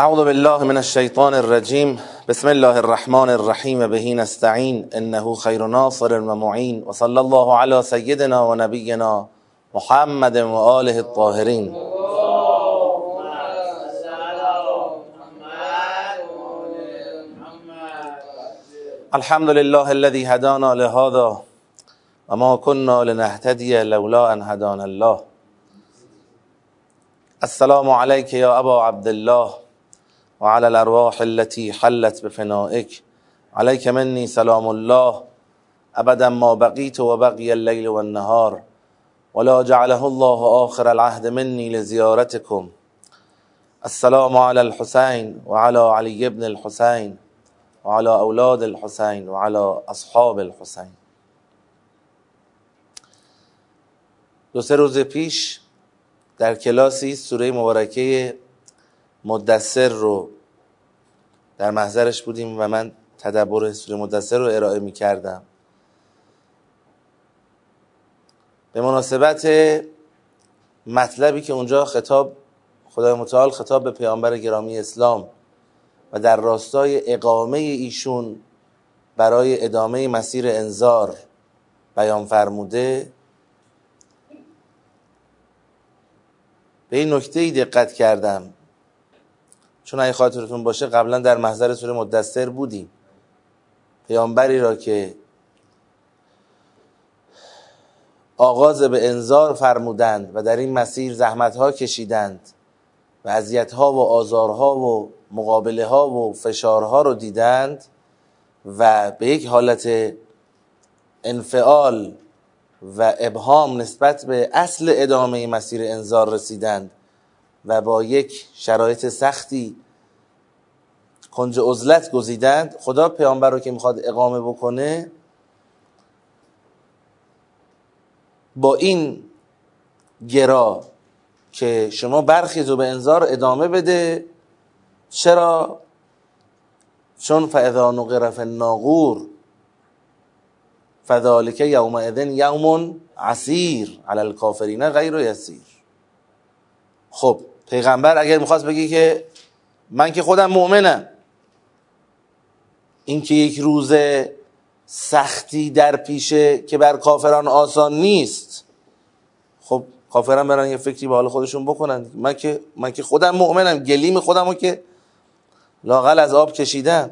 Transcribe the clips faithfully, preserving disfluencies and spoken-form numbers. اعوذ بالله من الشیطان الرجیم بسم الله الرحمن الرحیم بهی نستعین انه خیر ناصر و معین و صلی الله علی سیدنا و نبینا محمد و آله الطاهرین. الحمد لله الذي هدانا لهذا و ما كنا لنهتدي لولا ان هدانا الله. السلام عليك يا ابا عبد الله وعلى الارواح التي حلت بفنائك عليك مني سلام الله ابدا ما بقيت وبقي الليل والنهار ولا جعله الله آخر العهد مني لزيارتكم. السلام على الحسين وعلى علي بن الحسين وعلى اولاد الحسين وعلى اصحاب الحسين. دو سه روز پیش در کلاسی سوره مبارکه مدثر رو در محضرش بودیم و من تدبر سوره مدثر رو ارائه می کردم. به مناسبت مطلبی که اونجا خطاب خدای متعال خطاب به پیامبر گرامی اسلام و در راستای اقامه ایشون برای ادامه مسیر انذار بیان فرموده، به این نکته‌ای دقت کردم، چون اگه خاطرتون باشه قبلا در محضر سوره مدثر بودیم. پیامبری را که آغاز به انذار فرمودند و در این مسیر زحمت‌ها کشیدند و اذیت‌ها و آزارها و مقابله‌ها و فشارها رو دیدند و به یک حالت انفعال و ابهام نسبت به اصل ادامه مسیر انذار رسیدند و با یک شرایط سختی کنج عزلت گزیدند. خدا پیامبر رو که میخواد اقامه بکنه با این گرا که شما برخیز و به انذار ادامه بده. چرا؟ چون فاذا نقر فی الناقور فذلک یومئذ یوم عسیر علی الکافرین غیر یسیر. خب پیغمبر اگر میخواست بگی که من که خودم مؤمنم، این که یک روز سختی در پیشه که بر کافران آسان نیست، خب کافران برن یه فکری به حال خودشون بکنن، من که من که خودم مؤمنم، گلیم خودمو که لاغل از آب کشیدم.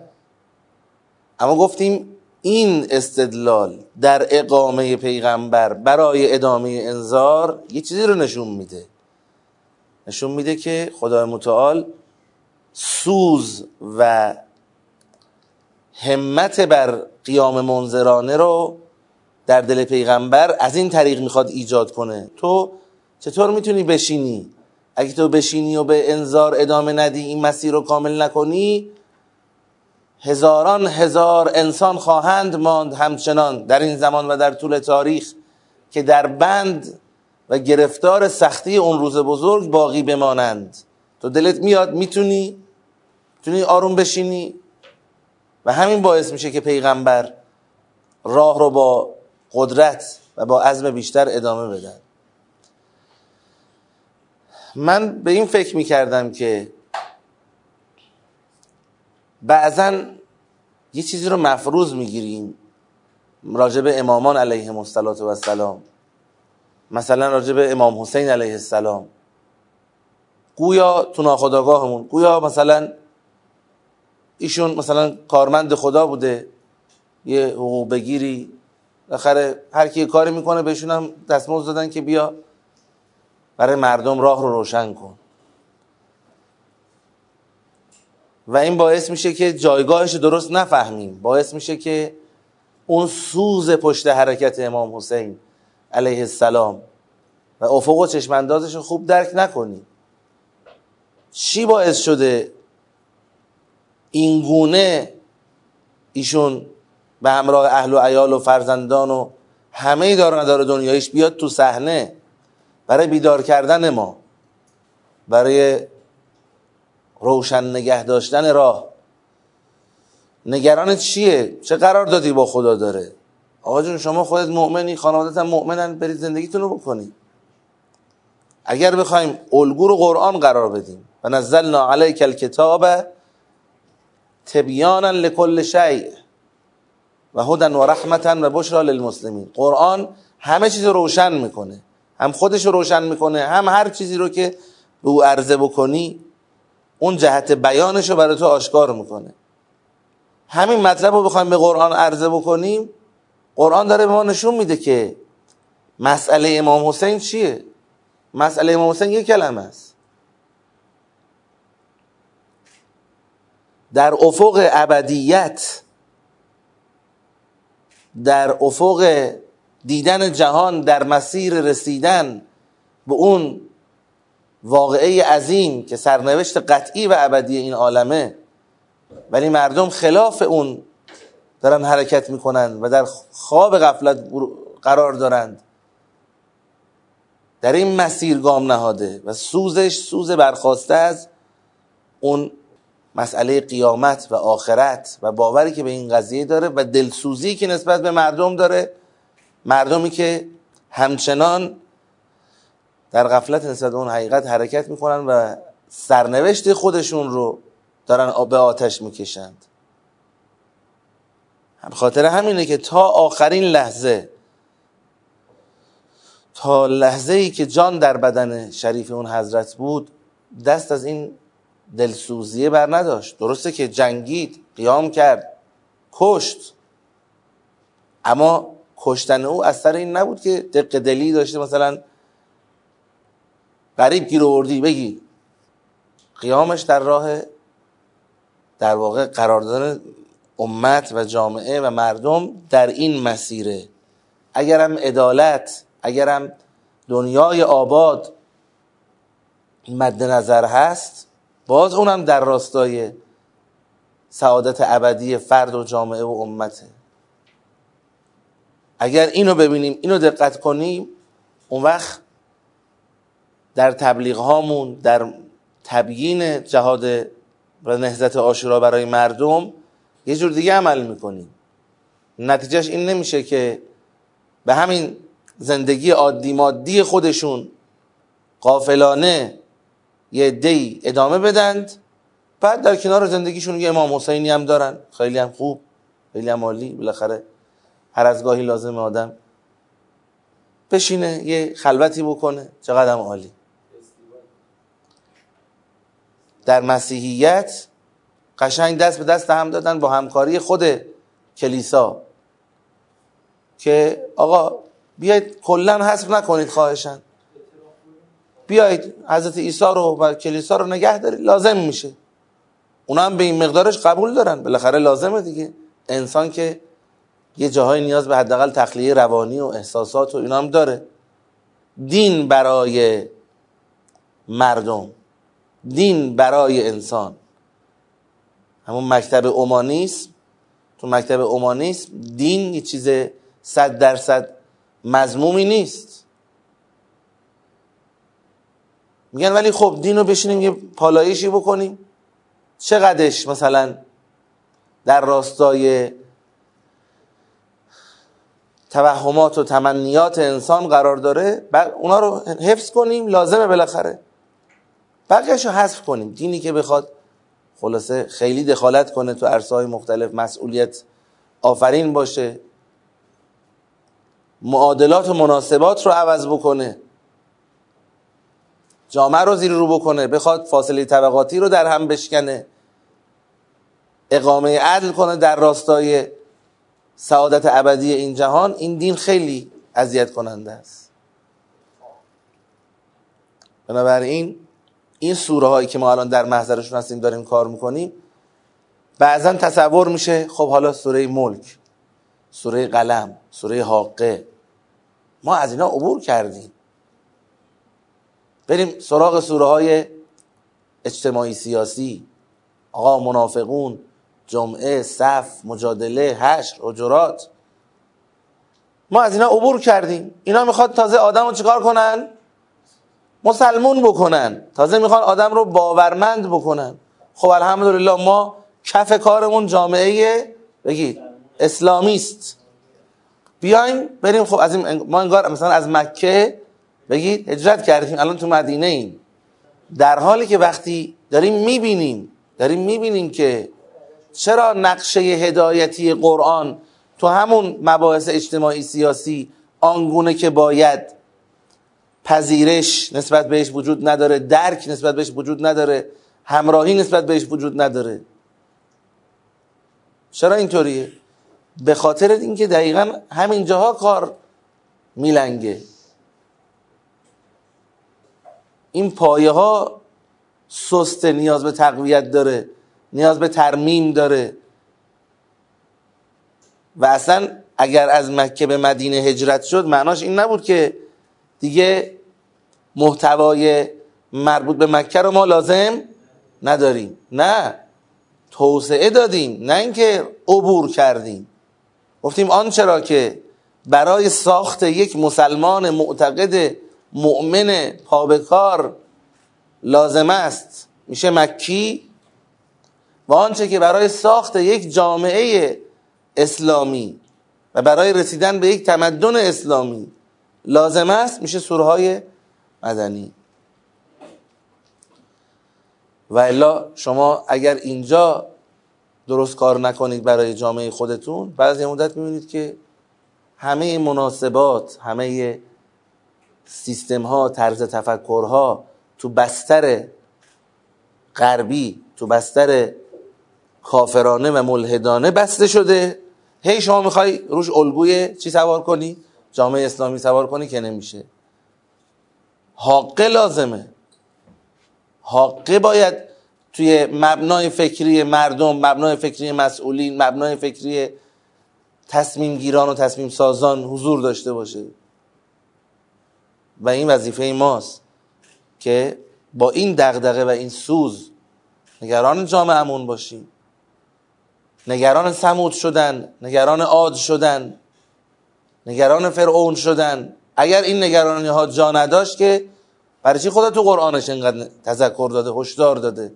اما گفتیم این استدلال در اقامه پیغمبر برای ادامه انذار یه چیزی رو نشون میده. نشون میده که خدای متعال سوز و همت بر قیام منذرانه رو در دل پیغمبر از این طریق میخواد ایجاد کنه. تو چطور میتونی بشینی؟ اگه تو بشینی و به انذار ادامه ندی، این مسیر رو کامل نکنی، هزاران هزار انسان خواهند ماند همچنان در این زمان و در طول تاریخ که در بند و گرفتار سختی اون روز بزرگ باقی بمانند. تو دلت میاد میتونی میتونی آروم بشینی؟ و همین باعث میشه که پیغمبر راه رو با قدرت و با عزم بیشتر ادامه بدن. من به این فکر میکردم که بعضا یه چیزی رو مفروض میگیریم راجع به امامان علیهم السلام، مثلا راجع به امام حسین علیه السلام، گویا تو ناخودآگاهمون، گویا مثلا ایشون مثلا کارمند خدا بوده، یه حقوق بگیری، بالاخره هر کی کاری میکنه بهشون هم دستمزد دادن که بیا برای مردم راه رو روشن کن. و این باعث میشه که جایگاهش درست نفهمیم، باعث میشه که اون سوز پشت حرکت امام حسین علیه السلام و افق و چشم اندازش رو خوب درک نکنیم. چی باعث شده اینگونه ایشون به همراه اهل و عیال و فرزندان و همه دار و ندار دنیایش بیاد تو صحنه برای بیدار کردن ما، برای روشن نگه داشتن راه؟ نگران چیه؟ چه قرار دادی با خدا داره؟ آقا جون شما خودت مؤمنی، خانوادت هم مؤمنن، برید زندگیتون رو بکنید. اگر بخوایم الگو رو قرآن قرار بدیم و نزلنا علیک الکتاب تبیانا لکل شیء و هدی و رحمتا و بشری للمسلمین. قرآن همه چیز رو روشن میکنه، هم خودش رو روشن میکنه، هم هر چیزی رو که به او عرضه بکنی اون جهت بیانش رو برای تو آشکار میکنه. همین مطلب رو بخوایم به قرآن عرضه بکنیم، قرآن داره به ما نشون میده که مسئله امام حسین چیه. مسئله امام حسین یک کلمه است. در افق ابدیت، در افق دیدن جهان، در مسیر رسیدن به اون واقعه عظیم که سرنوشت قطعی و ابدی این عالمه، ولی مردم خلاف اون دارن حرکت میکنن و در خواب غفلت قرار دارند، در این مسیر گام نهاده و سوزش سوز برخواسته از اون مسئله قیامت و آخرت و باوری که به این قضیه داره و دلسوزی که نسبت به مردم داره، مردمی که همچنان در غفلت نسبت به اون حقیقت حرکت میکنن و سرنوشت خودشون رو دارن به آتش میکشند. خاطر همینه که تا آخرین لحظه، تا لحظه‌ای که جان در بدن شریف اون حضرت بود، دست از این دلسوزیه بر نداشت. درسته که جنگید، قیام کرد، کشت، اما کشتن او اثر این نبود که دق دلی داشته مثلا غریب گیر آوردی بگی. قیامش در راه در واقع قرار دادن امت و جامعه و مردم در این مسیره. اگرم عدالت، اگرم دنیای آباد مد نظر هست، باز اونم در راستای سعادت ابدی فرد و جامعه و امته. اگر اینو ببینیم، اینو دقت کنیم، اون وقت در تبلیغ هامون، در تبیین جهاد و نهضت عاشورا برای مردم یه جور دیگه عمل میکنیم. نتیجهش این نمیشه که به همین زندگی عادی مادی خودشون غافلانه یه عده‌ای ادامه بدند، بعد در کنار زندگیشون یه امام حسینی هم دارن، خیلی هم خوب، خیلی هم عالی. بالاخره هر از گاهی لازمه آدم بشینه یه خلوتی بکنه، چقدر هم عالی. در مسیحیت قشنگ دست به دست هم دادن با همکاری خود کلیسا که آقا بیایید کلن حذف نکنید، خواهشن بیایید حضرت عیسی رو و کلیسا رو نگه دارید، لازم میشه. اونا هم به این مقدارش قبول دارن، بالاخره لازمه دیگه. انسان که یه جاهای نیاز به حداقل تخلیه روانی و احساسات و اینا هم داره. دین برای مردم، دین برای انسان. همون مکتب اومانیسم، تو مکتب اومانیسم دین یه چیز صد درصد مذمومی نیست. میگن ولی خب دین رو بشینیم یه پالایشی بکنیم، چقدرش مثلا در راستای توهمات و تمنیات انسان قرار داره، اونا رو حفظ کنیم، لازمه بالاخره، بقیه‌شو حذف کنیم. دینی که بخواد خلاصه خیلی دخالت کنه تو عرصه‌های مختلف، مسئولیت آفرین باشه، معادلات و مناسبات رو عوض بکنه، جامعه رو زیر رو بکنه، بخواد فاصله طبقاتی رو در هم بشکنه، اقامه عدل کنه در راستای سعادت ابدی این جهان، این دین خیلی اذیت کننده است. بنابراین این سوره هایی که ما الان در محضرشون هستیم داریم کار میکنیم، بعضا تصور میشه خب حالا سوره ملک، سوره قلم، سوره حاقه، ما از اینا عبور کردیم، بریم سراغ سوره های اجتماعی سیاسی. آقا منافقون، جمعه، صف، مجادله، حشر، حجرات، ما از اینا عبور کردیم. اینا میخواد تازه آدم رو چیکار کنن؟ مسلمون بکنن، تازه میخوان آدم رو باورمند بکنن. خب الحمدلله ما کف کارمون جامعه بگید اسلامیست، بیایم بریم. خب از این ما انگار مثلا از مکه بگید هجرت کردیم، الان تو مدینه ایم، در حالی که وقتی داریم میبینیم داریم میبینیم که چرا نقشه هدایتی قرآن تو همون مباحث اجتماعی سیاسی آنگونه که باید پذیرش نسبت بهش وجود نداره، درک نسبت بهش وجود نداره، همراهی نسبت بهش وجود نداره. چرا اینطوریه؟ به خاطر اینکه دقیقا همین جاها کار میلنگه. این پایه ها سسته، نیاز به تقویت داره، نیاز به ترمیم داره. و اصلا اگر از مکه به مدینه هجرت شد معناش این نبود که دیگه محتوای مربوط به مکه رو ما لازم نداریم، نه، توسعه دادیم، نه اینکه عبور کردیم. گفتیم آنچه را که برای ساخت یک مسلمان معتقد مؤمن پابکار لازم است میشه مکی، و آنچه که برای ساخت یک جامعه اسلامی و برای رسیدن به یک تمدن اسلامی لازم است میشه سورهای مدنی. و الا شما اگر اینجا درست کار نکنید برای جامعه خودتون، بعد از یه مدت میبینید که همه مناسبات، همه سیستم ها، طرز تفکر ها تو بستر غربی، تو بستر کافرانه و ملحدانه بسته شده. هی شما میخوای روش الگوی چی سوار کنی؟ جامعه اسلامی سوار کنی که نمیشه. حاقه لازمه. حاقه باید توی مبنای فکری مردم، مبنای فکری مسئولین، مبنای فکری تصمیم گیران و تصمیم سازان حضور داشته باشه. و این وظیفه ماست که با این دغدغه و این سوز نگران جامعهمون باشیم، نگران ثمود شدن، نگران عاد شدن، نگران فرعون شدن. اگر این نگرانی ها جا نداشت که برای چی خدا تو قرآنش اینقدر تذکر داده، هشدار داده؟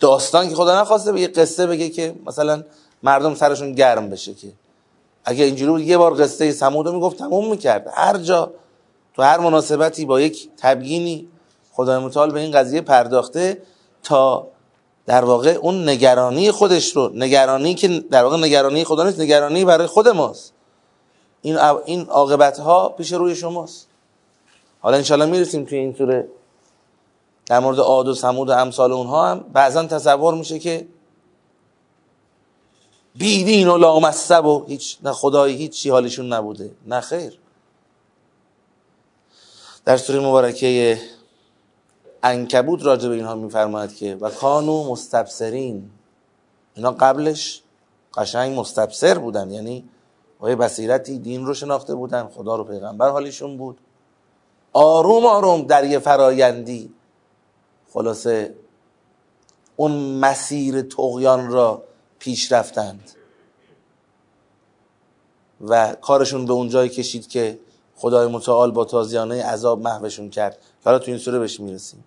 داستان که خدا نخواسته به یه قصه بگه که مثلا مردم سرشون گرم بشه، که اگه اینجوری بود یه بار قصه ثمود رو میگفت تموم میکرد. هر جا تو هر مناسبتی با یک تبیینی خدای متعال به این قضیه پرداخته تا در واقع اون نگرانی خودش رو، نگرانی که در واقع نگرانی خدا نیست، نگرانی برای خود ماست، این این عاقبت‌ها پیش روی شماست. حالا انشالله میرسیم توی این سوره در مورد عاد و ثمود و امثال اونها هم بعضا تصور میشه که بی دین و لامصب و هیچ نه خدایی هیچی حالشون نبوده. نه خیر، در سوره مبارکه عنکبوت راجع به اینها میفرماید که و کانوا مستبصرین، اینا قبلش قشنگ مستبصر بودن، یعنی با بصیرتی دین رو شناخته بودن، خدا رو، پیغمبر حالشون بود. آروم آروم در یه فرایندی خلاصه اون مسیر طغیان را پیش رفتند و کارشون به اونجایی کشید که خدای متعال با تازیانه عذاب محوشون کرد. حالا تو این سوره بهش میرسیم.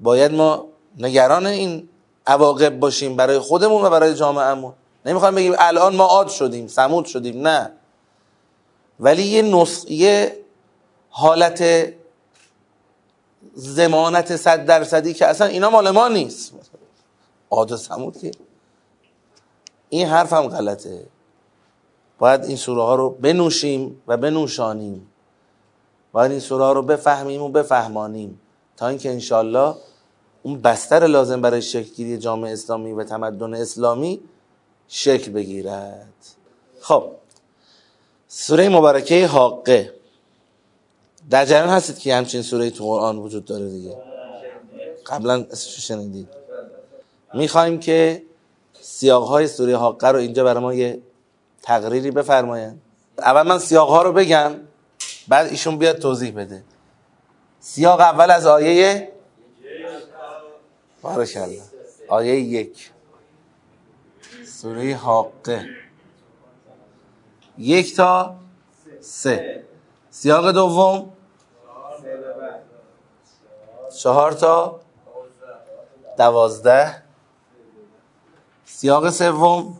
باید ما نگران این عواقب باشیم برای خودمون و برای جامعهمون. نمیخوایم بگیم الان ما عاد شدیم، ثمود شدیم، نه، ولی یه نسخه، حالت ضمانت صد درصدی که اصلا اینا مال ما نیست، عاد و ثمود، که این حرف هم غلطه. باید این سوره ها رو بنوشیم و بنوشانیم، باید این سوره ها رو بفهمیم و بفهمانیم تا اینکه انشالله اون بستر لازم برای شکل گیری جامعه اسلامی و تمدن اسلامی شکل بگیرد. خب سوره مبارکه حاقه، در جریان هستید که همچین سوره تو قرآن وجود داره دیگه، قبلا اسمشو شنیدید. میخوایم که سیاقهای سوره حاقه رو اینجا برای ما یه تقریری بفرمایند. اول من سیاقها رو بگم، بعد ایشون بیاد توضیح بده. سیاق اول از آیه بارکالله، آیه یک سوره حاقه، یک تا سه. سیاق دوم چهار تا دوازده. سیاق سوم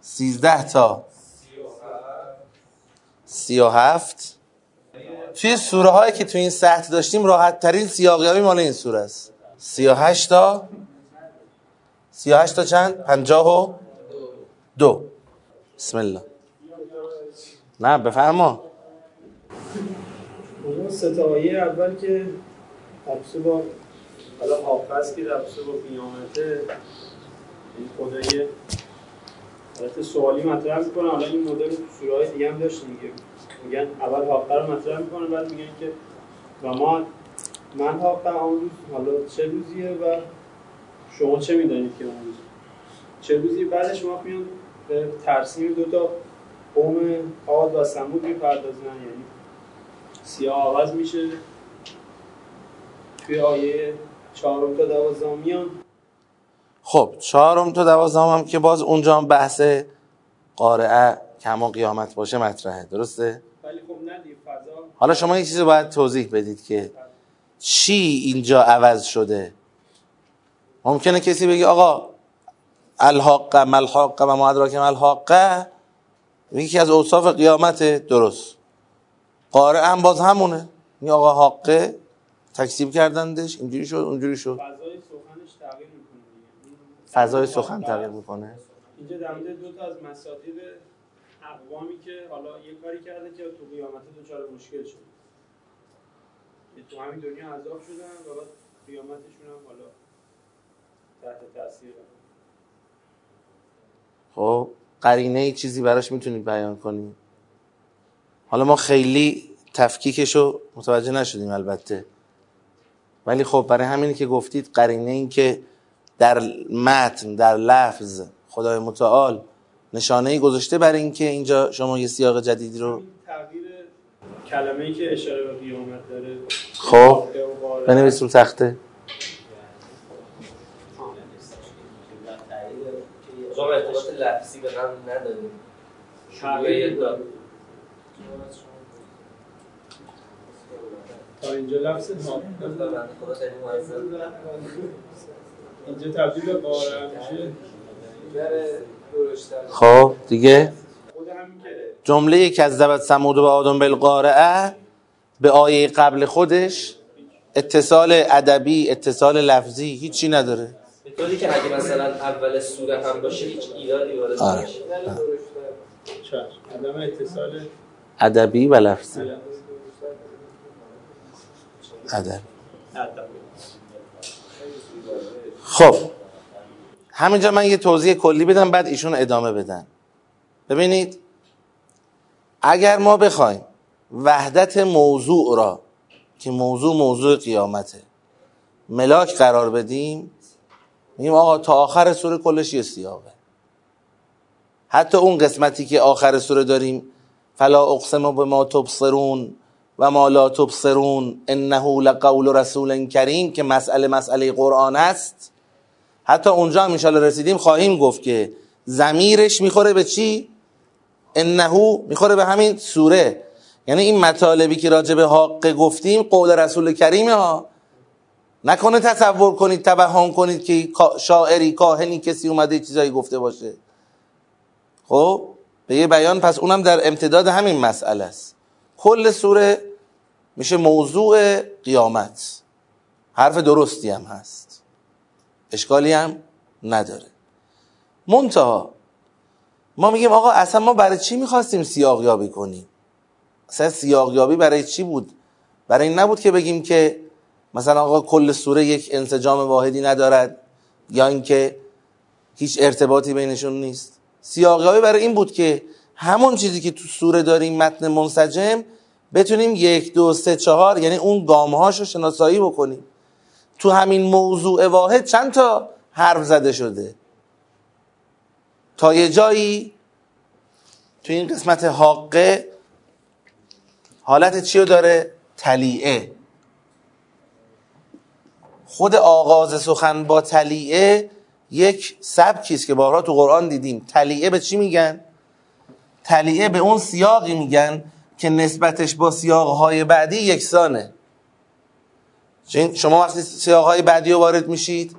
سیزده تا سی و هفت. توی سوره هایی که توی این سطح داشتیم راحت ترین سیاقیابی مال این سوره است. سی و هشت تا سی و هشت تا چند؟ پنجاه و دو. بسم الله. نه بفرما. اون سه تا آیه اول که ربطه با حالا حاقه است که ربطه با قیامته، این خدای حالت سوالی مطرح میکنه. حالا این مدل سوره های دیگه هم داشت دیگه، میگن اول حاقه رو مطرح میکنه، بعد میگن که و ما من حاقه اون روز، حالا چه روزیه و شما چه میدانید که اون روز چه روزی. بعدش ما میان به ترسیم دوتا قوم عاد و ثمود میپردازن، یعنی سیاه آغاز میشه. توی آیه چهارم تا دوازدهم میان. خب چهارم تا دوازدهم هم که باز اونجا هم بحث قارعه کما قیامت باشه مطرحه، درسته؟ ولی خب نه دیگه فضا. حالا شما یک چیز رو باید توضیح بدید که چی اینجا عوض شده. ممکنه کسی بگه آقا الحاقه ملحاقه و ما ادراک ملحاقه یکی از اوصاف قیامته، درست. قارعه هم باز همونه، این آقا حاقه تکذیب کردندش، اینجوری شد اونجوری شد، فضای سخنش تغییر میکنه، فضای سخن تغییر میکنه. اینجا در مورد دو تا از مصادیق اقوامی که حالا یه کاری کرده که تو قیامت دوچار مشکل شد، تو همین دنیا عذاب شدن و بعد قیامتشون هم حالا تحت تاثیر. خب قرینه چیزی براش میتونید بیان کنید. حالا ما خیلی تفکیکشو متوجه نشدیم البته، ولی خب برای همینی که گفتید قرینه این که در متن در لفظ خدای متعال نشانه‌ای گذاشته برای اینکه اینجا شما یه سیاق جدیدی رو، تغییر کلمه‌ای که اشاره به قیامت داره. خب بنویسیم تخته. ما ارتباط لفظی به هم نداریم. شروعی داریم. تا اینجا لفظ ما دادن خدا خیلی موثر. اینجا تبدیل به قاره میشه. خب دیگه جمله کذبت ثمود و عاد بالقارعه به آیه قبل خودش اتصال ادبی، اتصال لفظی هیچی نداره. طوری که اگه مثلا اول سوره هم باشه هیچ ایرادی وارد نمیشه. چرا؟ عدم اتصال ادبی و لفظی. ادب. خب همینجا من یه توضیح کلی بدم بعد ایشون ادامه بدن. ببینید اگر ما بخوایم وحدت موضوع را که موضوع موضوع قیامته ملاک قرار بدیم، میگیم آقا تا آخر سوره کلش یه سیاقه. حتی اون قسمتی که آخر سوره داریم فلا اقسم بما تبصرون و ما لا تبصرون انه لقول رسول کریم که مسئله مسئله قرآن است، حتی اونجا ان شاءالله رسیدیم خواهیم گفت که ضمیرش میخوره به چی؟ انه میخوره به همین سوره. یعنی این مطالبی که راجع به حاقه گفتیم قول رسول کریمه ها. نکنه تصور کنید توهم کنید که شاعری کاهنی کسی اومده چیزایی گفته باشه. خب به یه بیان، پس اونم در امتداد همین مسئله است. کل سوره میشه موضوع قیامت. حرف درستی هم هست، اشکالی هم نداره. منتها ما میگیم آقا اصلا ما برای چی میخواستیم سیاقیابی کنیم؟ اصلا سیاقیابی برای چی بود؟ برای این نبود که بگیم که مثلا آقا کل سوره یک انسجام واحدی ندارد یا اینکه هیچ ارتباطی بینشون نیست. سیاقیابی برای این بود که همون چیزی که تو سوره داریم متن منسجم بتونیم یک دو سه چهار، یعنی اون گامهاشو شناسایی بکنیم. تو همین موضوع واحد چند تا حرف زده شده. تا یه جایی تو این قسمت حاقه حالت چی رو داره؟ تلیعه. خود آغاز سخن با تلیعه یک سبکی است که بارها تو قرآن دیدیم. تلیعه به چی میگن؟ تلیعه به اون سیاقی میگن که نسبتش با سیاقهای بعدی یکسانه. شما وقتی سیاقهای بعدی رو وارد میشید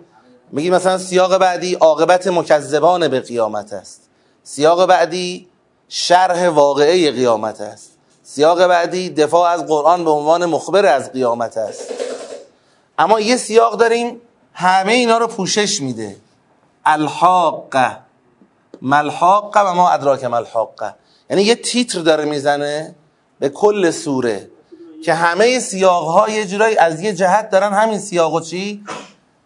میگید مثلا سیاق بعدی عاقبت مکذبان به قیامت است، سیاق بعدی شرح واقعه قیامت است، سیاق بعدی دفاع از قرآن به عنوان مخبر از قیامت است. اما یه سیاق داریم همه اینا رو پوشش میده. الحاقه، ملحاقه و ما ادراک ملحاقه، یعنی یه تیتر داره میزنه به کل سوره که همه سیاق‌ها یه جورایی از یه جهت دارن همین سیاقو چی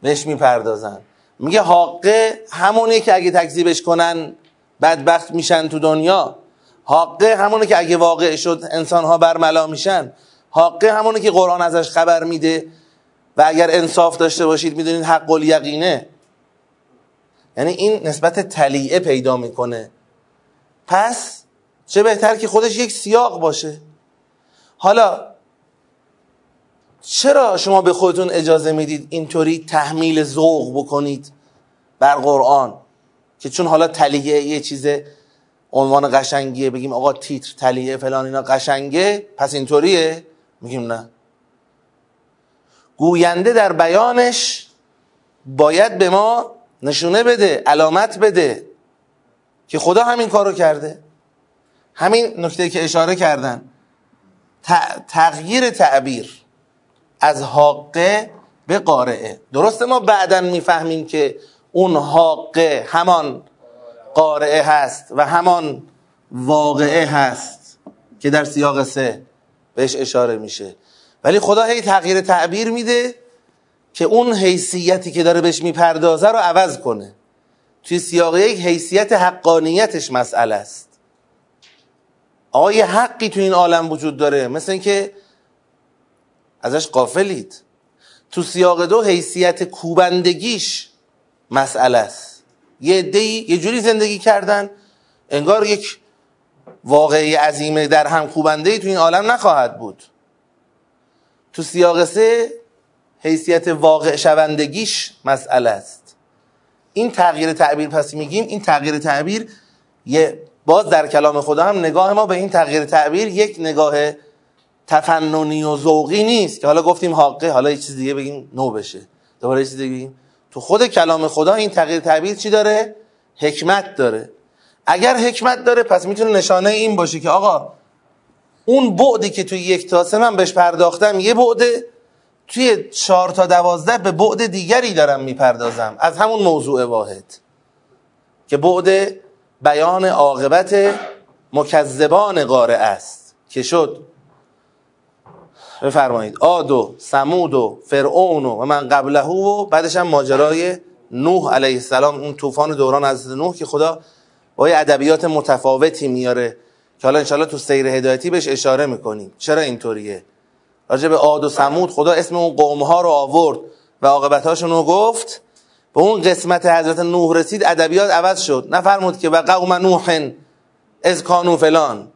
بهش میپردازن. میگه حاقه همونه که اگه تکذیبش کنن بدبخت میشن تو دنیا، حاقه همونه که اگه واقع شد انسان‌ها برملا میشن، حاقه همونه که قرآن ازش خبر میده و اگر انصاف داشته باشید میدونید حق الیقینه. یعنی این نسبت تلیعه پیدا میکنه. پس چه بهتر که خودش یک سیاق باشه. حالا چرا شما به خودتون اجازه میدید اینطوری تحمیل ذوق بکنید بر قرآن که چون حالا تلیعه یه چیزه، عنوان قشنگیه، بگیم آقا تیتر تلیعه فلان اینا قشنگه پس اینطوریه؟ میگیم نه. گوینده در بیانش باید به ما نشونه بده، علامت بده که خدا همین کارو کرده. همین نکته که اشاره کردن، تغییر تعبیر از حاقه به قارعه. درسته ما بعداً میفهمیم که اون حاقه همان قارعه هست و همان واقعه هست که در سیاق سه بهش اشاره میشه، ولی خدا هی تغییر تعبیر میده که اون حیثیتی که داره بهش میپردازه رو عوض کنه. توی سیاق یک حیثیت حقانیتش مسئله است. آقا یه حقی تو این عالم وجود داره، مثل اینکه ازش غافلید. تو سیاق دو حیثیت کوبندگیش مسئله است. یه عده‌ای یه جوری زندگی کردن انگار یک واقعی عظیمه در هم کوبنده‌ای تو این عالم نخواهد بود. تو سیاق سه حیثیت واقع شوندگیش مسئله است. این تغییر تعبیر، پس میگیم این تغییر تعبیر یه باز در کلام خدا هم نگاه ما به این تغییر تعبیر یک نگاه تفننی و ذوقی نیست که حالا گفتیم حاقه حالا یه چیز دیگه بگیم نو بشه، دوباره یه چیز دیگه بگیم. تو خود کلام خدا این تغییر تعبیر چی داره؟ حکمت داره. اگر حکمت داره پس میتونه نشانه این باشه که آقا اون بعدی که توی یک تاسه من بهش پرداختم یه بعده، توی چهار تا دوازده به بعد دیگری دارم میپردازم از همون موضوع واحد که بعد بیان عاقبت مکذبان قارعه است که شد بفرمایید عاد و ثمود و فرعون و من قبله و بعدش هم ماجرای نوح علیه السلام، اون طوفان دوران از نوح که خدا با یه ادبیات متفاوتی میاره که حالا انشالله تو سیر هدایتی بهش اشاره میکنیم چرا اینطوریه. راجع به عاد و ثمود خدا اسم اون قومها رو آورد و عاقبتاشون رو گفت. به اون قسمت حضرت نوح رسید ادبیات عوض شد، نفرمود که و قوم نوح اذ کانوا فلان،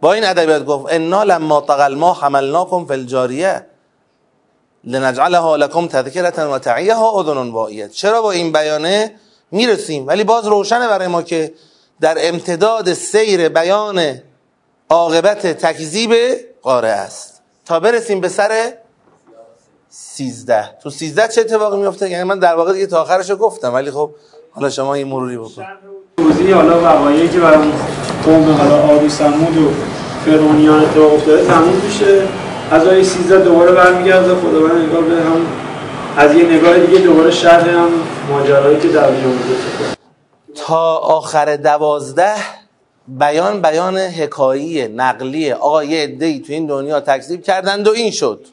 با این ادبیات گفت انا لما طغى الماء حملناكم في الجاريه لنجعلها لكم تذكره وتعيها اذن واعيه. چرا با این بیانه میرسیم، ولی باز روشنه برای ما که در امتداد سیر بیان عاقبت تکذیب قارعه است تا برسیم به سر سیزده. تو سیزده چه اتفاقی میفته؟ یعنی من در واقع دیگه تا آخرشو گفتم، ولی خب حالا شما این مروری بکن. توضیح حالا وقایعی که برای قوم حالا عاد و ثمود و فرعونیان اتفاق افتاده تموم میشه، از آیه سیزده دوباره برمیگرده خداوند نگاه به هم از یه نگاه دیگه دوباره شرح هم ماجرایی که در اونجا بوده تا آخر دوازده بیان بیان حکاییه، نقلیه. آقا یه عده‌ای تو این دنیا تکذیب کردند و این شد.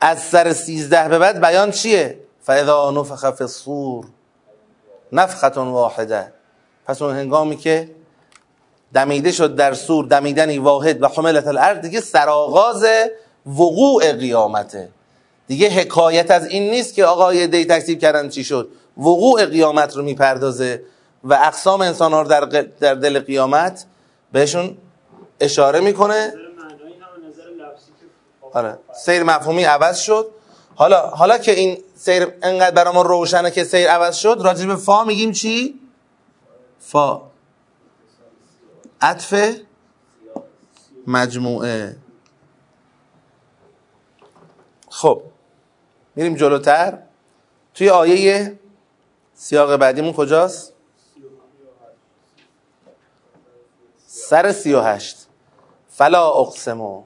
از سر سیزده به بعد بیان چیه؟ فاذا نفخ فی الصور نفخه واحده، پس اون هنگامی که دمیده شد در صور دمیدنی واحد و حملت الارض، دیگه سرآغاز وقوع قیامته. دیگه حکایت از این نیست که آقا یه عده‌ای تکذیب کردن چی شد، وقوع قیامت رو میپردازه و اقسام انسان ها رو در, قل... در دل قیامت بهشون اشاره میکنه. آره. سیر مفهومی عوض شد. حالا حالا که این سیر انقدر برای ما روشنه که سیر عوض شد، راجع به فا میگیم چی؟ فا عطف مجموعه. خب میریم جلوتر. توی آیه سیاق بعدیمون کجاست؟ سر سی و هشت. فلا اقسمو.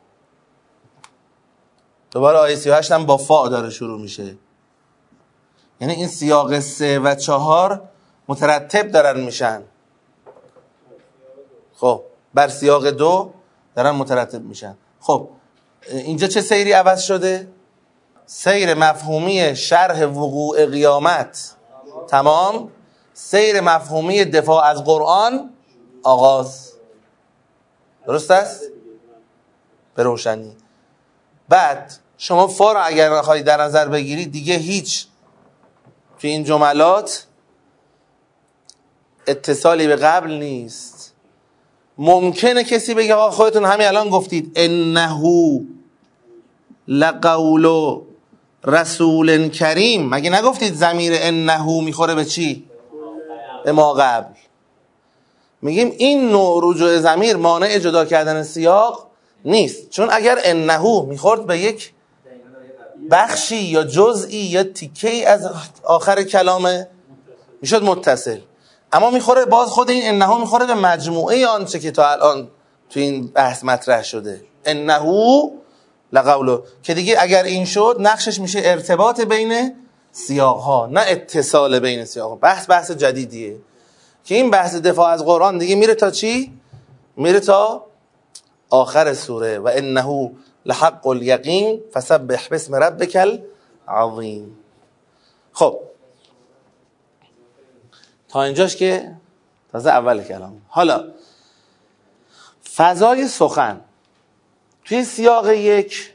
دوباره آیه سی و هشت هم با فا داره شروع میشه. یعنی این سیاق سه و چهار مترتب دارن میشن. خب بر سیاق دو دارن مترتب میشن. خب اینجا چه سیری عوض شده؟ سیر مفهومی شرح وقوع قیامت تمام، سیر مفهومی دفاع از قرآن آغاز. درست است؟ به روشنی. بعد شما فا رو اگر بخواید در نظر بگیرید دیگه هیچ توی این جملات اتصالی به قبل نیست. ممکنه کسی بگه آقا خودتون همین الان گفتید انه لقول رسول کریم، مگه نگفتید ضمیر انه میخوره به چی؟ به ما قبل. میگیم این نوع رجوع ضمیر مانع جدا کردن سیاق نیست، چون اگر انه میخورد به یک بخشی یا جزئی یا تیکه‌ای از آخر کلام میشد متصل، اما میخوره باز خود این انه میخوره به مجموعه آنچه که تا الان تو این بحث مطرح شده. انه لقوله که دیگه اگر این شد نقشش میشه ارتباط بین سیاق‌ها، نه اتصال بین سیاق‌ها. بحث بحث جدیدیه که این بحث دفاع از قرآن دیگه میره تا چی؟ میره تا آخر سوره و انه لحق الیقین فسبح باسم ربک العظیم. خب تا اینجاش که تازه اول کلام. حالا فضای سخن توی سیاق یک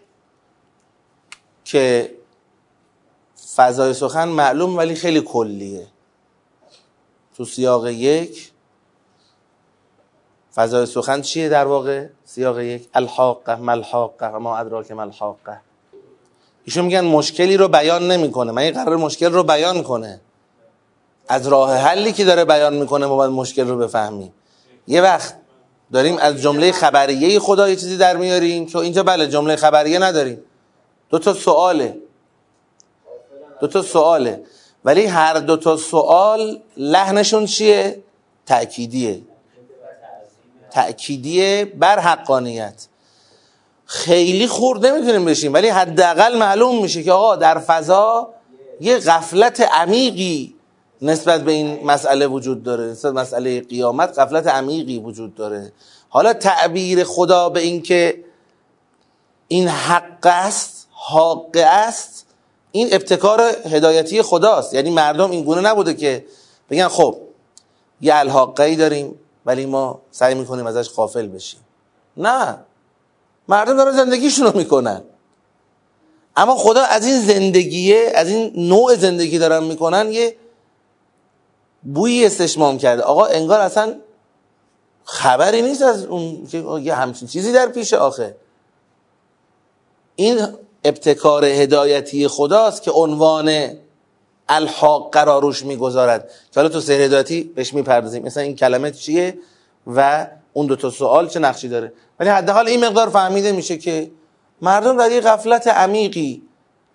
که فضای سخن معلوم ولی خیلی کلیه، تو سیاق یک فضای سخن چیه در واقع؟ سیاق یک الحاقه، ملحاقه، ما ادراک ملحاقه. ایشون میگن مشکلی رو بیان نمیکنه، من این قرار مشکل رو بیان کنه، از راه حلی که داره بیان میکنه ما باید مشکل رو بفهمیم. یه وقت داریم از جمله خبریه خدا یه چیزی در میاریم که اینجا بله جمله خبریه نداریم، دو تا سواله، دو تا سواله، ولی هر دو تا سوال لحنشون چیه؟ تأکیدیه، تأکیدیه بر حقانیت. خیلی خورد نمیتونیم بشیم، ولی حداقل معلوم میشه که آقا در فضا یه غفلت عمیقی نسبت به این مسئله وجود داره، نسبت به مسئله قیامت غفلت عمیقی وجود داره. حالا تعبیر خدا به این که این حق است، حق است، این ابتکار هدایتی خداست. یعنی مردم این گونه نبوده که بگن خب یه الحاقه‌ای داریم ولی ما سعی میکنیم ازش غافل بشیم. نه، مردم دارن زندگیشونو میکنن، اما خدا از این زندگیه، از این نوع زندگی دارن میکنن یه بویی استشمام کرده. آقا انگار اصلا خبری نیست از اون که یه همچین چیزی در پیش. آخه این ابتکار هدایتی خداست که عنوان الحاق قرار روش میگذارد که حالا تو سیر هدایتی بهش میپردازیم، مثلا این کلمه چیه و اون دوتا سوال چه نقشی داره. ولی حداقل این مقدار فهمیده میشه که مردم در یه غفلت عمیقی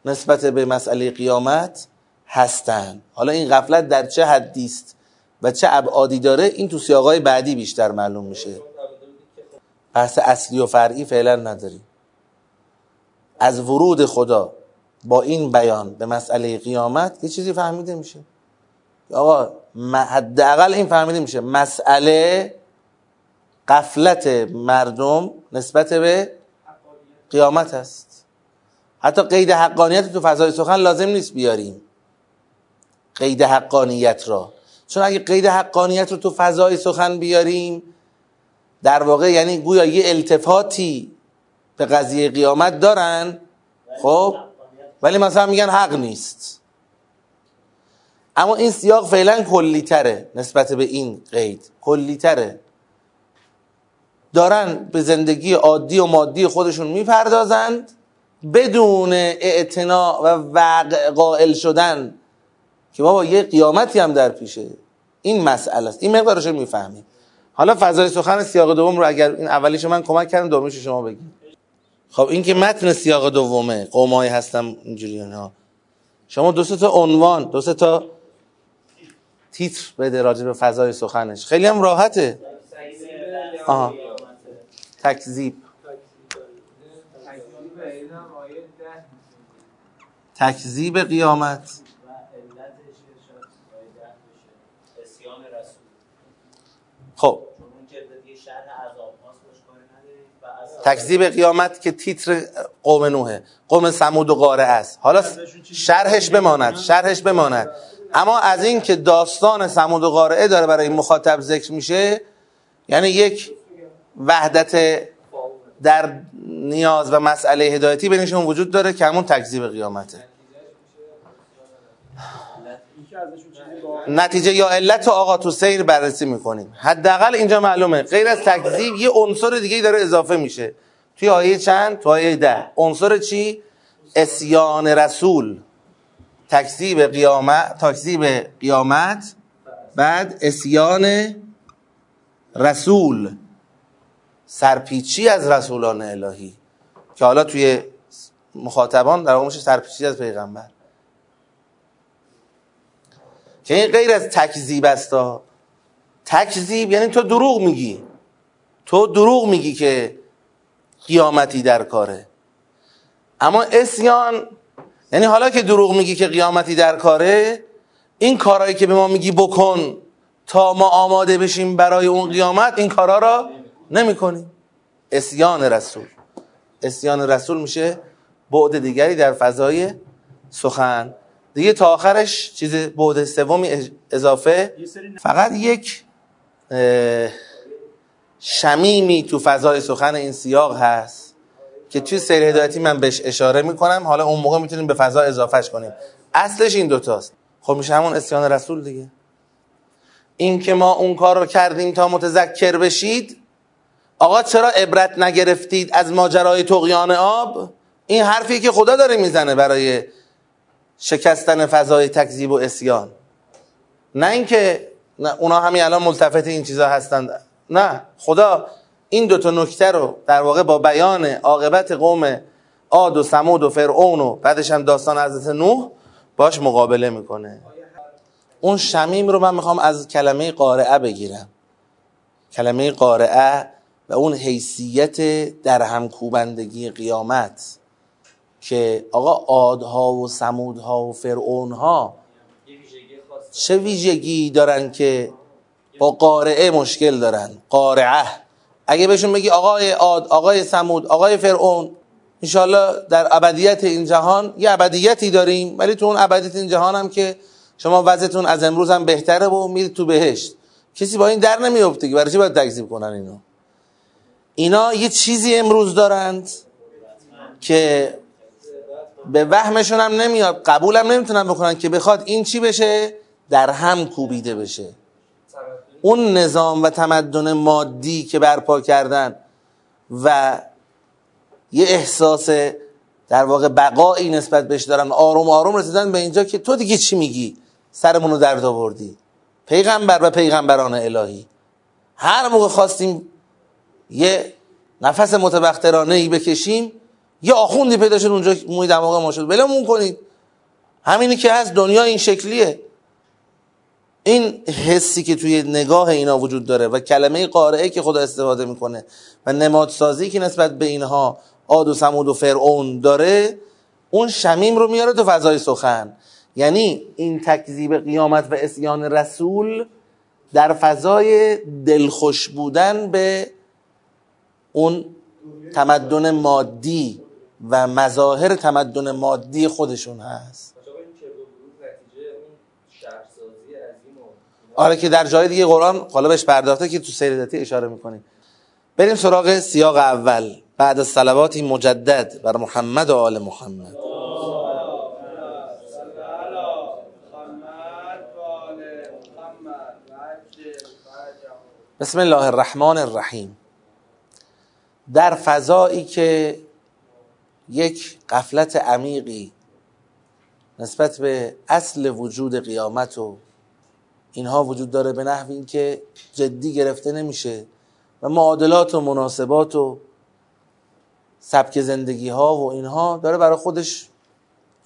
نسبت به مسئله قیامت هستن. حالا این غفلت در چه حدی است و چه ابعادی داره این تو سیاق‌های بعدی بیشتر معلوم میشه. بحث اصلی و فرعی فعلا نداریم. از ورود خدا با این بیان به مسئله قیامت یه چیزی فهمیده میشه. آقا حداقل این فهمیده میشه مسئله غفلت مردم نسبت به قیامت است. حتی قید حقانیت تو فضای سخن لازم نیست بیاریم، قید حقانیت را، چون اگه قید حقانیت رو تو فضای سخن بیاریم در واقع یعنی گویا یه التفاتی به قضیه قیامت دارن، خب ولی مثلا میگن حق نیست. اما این سیاق فعلا کلیتره نسبت به این قید، کلیتره، دارن به زندگی عادی و مادی خودشون میپردازند بدون اعتناع و وقع قائل شدن که بابا یه قیامتی هم در پیشه. این مسئله است، این مقدارش رو میفهمیم. حالا فضای سخن سیاق دوم رو اگر این اولیش من کمک کردم دومیش رو شما بگید. خب این که متن سیاق دومه، قومای هستم اینجوری ها. شما دو سه تا عنوان، دو سه تا تیتر بده راجع به فضای سخنش، خیلی هم راحته. آها. تکذیب، تکذیب قیامت. خب تکذیب قیامت که تیتر قوم نوحه، قوم ثمود و قارعه است. حالا شرحش بماند، شرحش بماند. اما از این که داستان ثمود و قارعه داره برای مخاطب ذکر میشه، یعنی یک وحدت در نیاز و مسئله هدایتی بینشون وجود داره که همون تکذیب قیامته. نتیجه یا علت آقا تو سیر بررسی میکنیم. حداقل اینجا معلومه غیر از تکذیب یه عنصر دیگه داره اضافه میشه. توی آیه چند؟ تو آیه ده. عنصر چی؟ عصیان رسول، تکذیب قیامت، تکذیب قیامت، بعد عصیان رسول، سرپیچی از رسولان الهی که حالا توی مخاطبان در واقع میشه سرپیچی از پیغمبر، که این غیر از تکذیب است. تکذیب یعنی تو دروغ میگی، تو دروغ میگی که قیامتی در کاره. اما عصیان یعنی حالا که دروغ میگی که قیامتی در کاره، این کارهایی که به ما میگی بکن تا ما آماده بشیم برای اون قیامت، این کارها را نمی کنیم. عصیان رسول، عصیان رسول میشه بعد دیگری در فضای سخن دیگه. تا آخرش چیز بعد سومی اضافه، فقط یک شمیمی تو فضای سخن این سیاق هست که توی سیر هدایتی من بهش اشاره میکنم. حالا اون موقع میتونیم به فضا اضافهش کنیم. اصلش این دوتاست. خب میشه همون عصیان رسول دیگه. این که ما اون کار رو کردیم تا متذکر بشید. آقا چرا عبرت نگرفتید از ماجرای طغیان آب؟ این حرفی که خدا داره میزنه برای شکستن فضای تکذیب و عصیان. نه اینکه نه اونا همین الان ملتفت این چیزا هستند. نه، خدا این دو تا نکته رو در واقع با بیان عاقبت قوم عاد و ثمود و فرعون و بعدش هم داستان حضرت نوح باش مقابله میکنه. اون شمیم رو من میخوام از کلمه قارعه بگیرم. کلمه قارعه و اون حیثیت در همکوبندگی قیامت که آقا عادها و ثمودها و فرعونها چه ویژگی دارن که با قارعه مشکل دارن؟ قارعه اگه بهشون بگی آقای عاد، آقای ثمود، آقای فرعون، انشالله در ابدیت این جهان یه ابدیتی داریم، ولی تو اون ابدیت این جهان هم که شما وضعتون از امروز هم بهتره و میرید تو بهشت، کسی با این در نمیافته که برای چی باید تکذیب کنن اینو. اینا یه چیزی امروز دارند که به وهمشون هم نمیاد، قبولم نمیتونن بکنن که بخواد این چی بشه، در هم کوبیده بشه. اون نظام و تمدن مادی که برپا کردن و یه احساس در واقع بقایی نسبت بهش دارن، آروم آروم رسیدن به اینجا که تو دیگه چی میگی؟ سرمونو درد آوردی. پیغمبر و پیغمبران الهی هر موقع خواستیم یه نفس متبخترانه‌ای بکشیم، یه آخوندی پیدا شد اونجا موی دماغ ما شد، بلمون کنید. همینی که هست، دنیا این شکلیه. این حسی که توی نگاه اینا وجود داره و کلمه قارعه که خدا استفاده میکنه و نمادسازی که نسبت به اینها عاد و ثمود و فرعون داره، اون شمیم رو میاره تو فضای سخن. یعنی این تکذیب قیامت و عصیان رسول در فضای دلخوش بودن به اون تمدن مادی و مظاهر تمدن مادی خودشون هست. آره، که در جای دیگه قرآن حالا بهش پرداخته که تو سیر هدایتی اشاره میکنیم. بریم سراغ سیاق اول. بعد از صلواتی مجدد بر محمد و آل محمد. بسم الله الرحمن الرحیم. در فضایی که یک غفلت عمیقی نسبت به اصل وجود قیامت و اینها وجود داره، به نحوی این که جدی گرفته نمیشه و معادلات و مناسبات و سبک زندگی ها و اینها داره برای خودش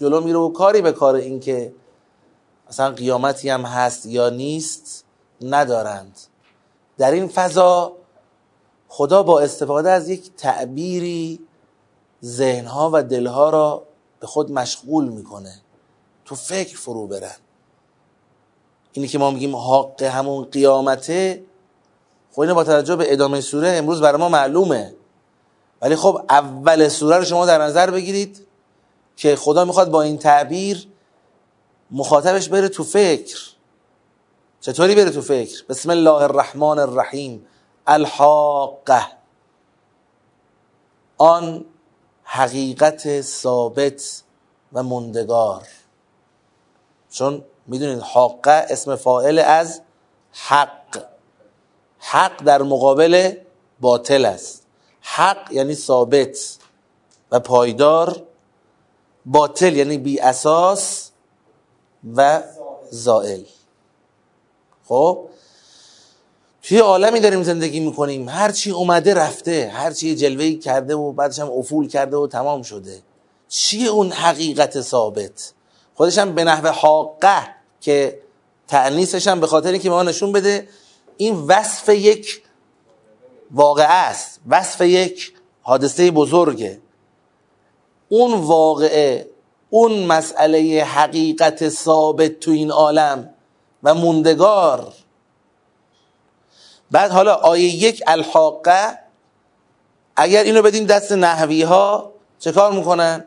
جلو میره و کاری به کار این که اصلا قیامتی هم هست یا نیست ندارند. در این فضا خدا با استفاده از یک تعبیری ذهنها و دلها را به خود مشغول میکنه، تو فکر فرو برن. اینی که ما میگیم حاقه همون قیامته، خب اینه با توجه به ادامه سوره امروز برای ما معلومه، ولی خب اول سوره رو شما در نظر بگیرید که خدا میخواد با این تعبیر مخاطبش بره تو فکر. چطوری بره تو فکر؟ بسم الله الرحمن الرحیم. الحاقه، آن حقیقت ثابت و مندگار. چون میدونید حاقه اسم فاعل از حق، حق در مقابل باطل است. حق یعنی ثابت و پایدار، باطل یعنی بی اساس و زائل. خب توی عالمی داریم زندگی میکنیم، هرچی اومده رفته، هرچی جلوهی کرده و بعدش هم افول کرده و تمام شده. چیه اون حقیقت ثابت؟ خودش هم به نحو حاقه که تأنیثش هم به خاطر اینکه ما نشون بده این وصف یک واقعه است، وصف یک حادثه بزرگه. اون واقعه، اون مسئله حقیقت ثابت تو این عالم و موندگار. بعد حالا آیه یک الحاقه، اگر اینو بدیم دست نحوی ها چه کار میکنن؟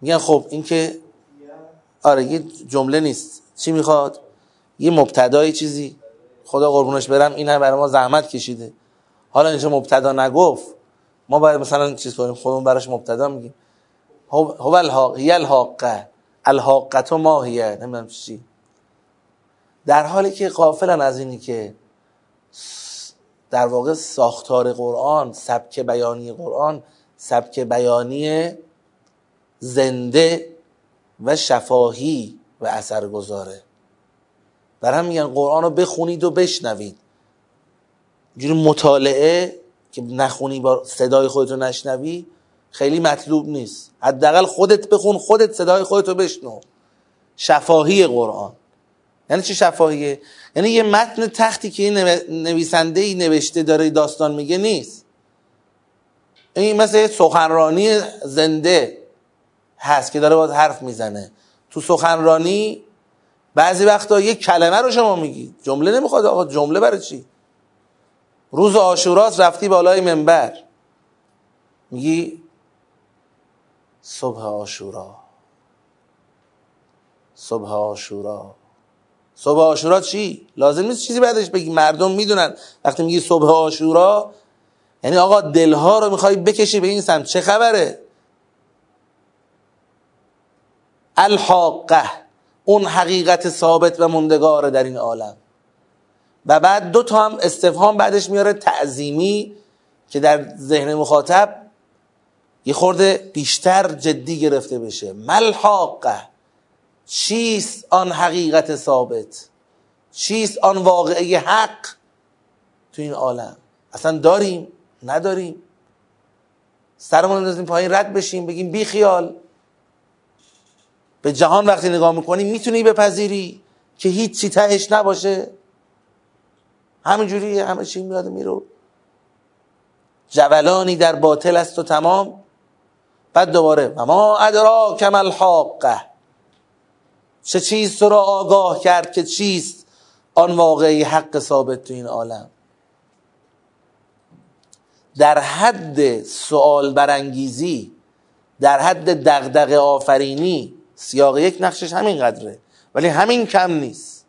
میگن خب این که آره یه جمله نیست، چی میخواد؟ یه مبتدای چیزی. خدا قربونش برم این هم برای ما زحمت کشیده، حالا اینجا مبتدا نگفت، ما باید مثلا چیز کنیم خودمون براش مبتدا میگیم. هو الحاقه، الحاقه، الحاقه تو ماهیه، نمیدونم چی. در حالی که غافلن از اینی که در واقع ساختار قرآن، سبک بیانی قرآن، سبک بیانی زنده و شفاهی و اثرگذاره. بر هم میگن قرآن رو بخونید و بشنوید. جوری مطالعه که نخونی، با صدای خودت رو نشنوی، خیلی مطلوب نیست. حداقل خودت بخون، خودت صدای خودت رو بشنو. شفاهی قرآن یعنی چی؟ شفاهیه یعنی یه متن تختی که نویسنده‌ای نوشته داره داستان میگه نیست، این مثل سخنرانی زنده هست که داره باید حرف میزنه. تو سخنرانی بعضی وقتا یه کلمه رو شما میگی، جمله نمیخواد. آقا جمله برای چی؟ روز عاشوراست، رفتی بالای منبر میگی صبح عاشورا، صبح عاشورا. صبح عاشورا چی؟ لازم نیست چیزی بعدش بگی، مردم میدونن. وقتی میگی صبح عاشورا یعنی آقا دلها رو میخوای بکشی به این سمت، چه خبره؟ الحاقه، اون حقیقت ثابت و مندگاره در این عالم. و بعد دو تا هم استفهام بعدش میاره تعظیمی که در ذهن مخاطب یه خورده بیشتر جدی گرفته بشه. ملحاقه، چیست آن حقیقت ثابت؟ چیست آن واقعه حق تو این عالم؟ اصلا داریم؟ نداریم؟ سرمون اندازیم پایین رد بشیم بگیم بی خیال. به جهان وقتی نگاه میکنی میتونی بپذیری که هیچ چی تهش نباشه، همینجوری همه چی میاد میرو، جولانی در باطل است و تمام. بعد دوباره و ما ادراک ما الحاقه، چه چیز تو را آگاه کرد که چیست آن واقعی حق ثابت تو این عالم. در حد سوال برانگیزی، در حد دغدغه آفرینی، سیاق یک نقشش همین قدره، ولی همین کم نیست،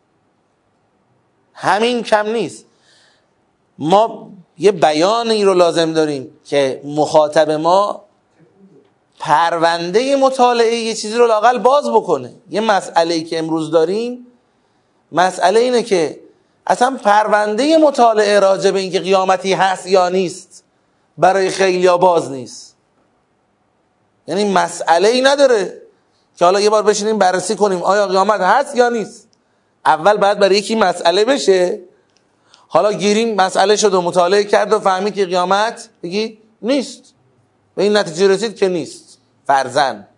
همین کم نیست. ما یه بیانی رو لازم داریم که مخاطب ما پرونده مطالعه یه چیزی رو لااقل باز بکنه. یه مسئله‌ای که امروز داریم، مسئله اینه که اصلا پرونده مطالعه راجع به اینکه قیامتی هست یا نیست برای خیلی‌ها باز نیست. یعنی مسئله‌ای نداره که حالا یه بار بشینیم بررسی کنیم آیا قیامت هست یا نیست. اول باید برای یکی مسئله بشه، حالا گیریم مسئله شد و مطالعه کرد و فهمید که قیامت بگی نیست، به این نتیجه رسید که نیست، فرزن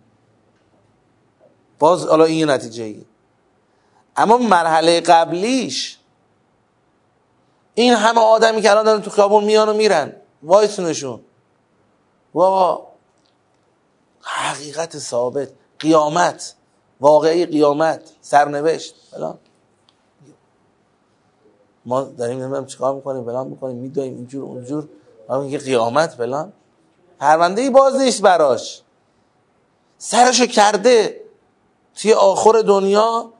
باز حالا این نتیجه ای. اما مرحله قبلیش، این همه آدمی که الان دارن تو خیابون میان و میرن وایسونشون، واقعا حقیقت ثابت قیامت، واقعی قیامت، سرنوشت فلان. ما داریم نمیدونم چیکار میکنیم، فلان میکنیم، میدویم اینجور اونجور، ما میگه قیامت فلان، پرونده‌ای باز نیست براش، سرشو کرده توی آخر دنیا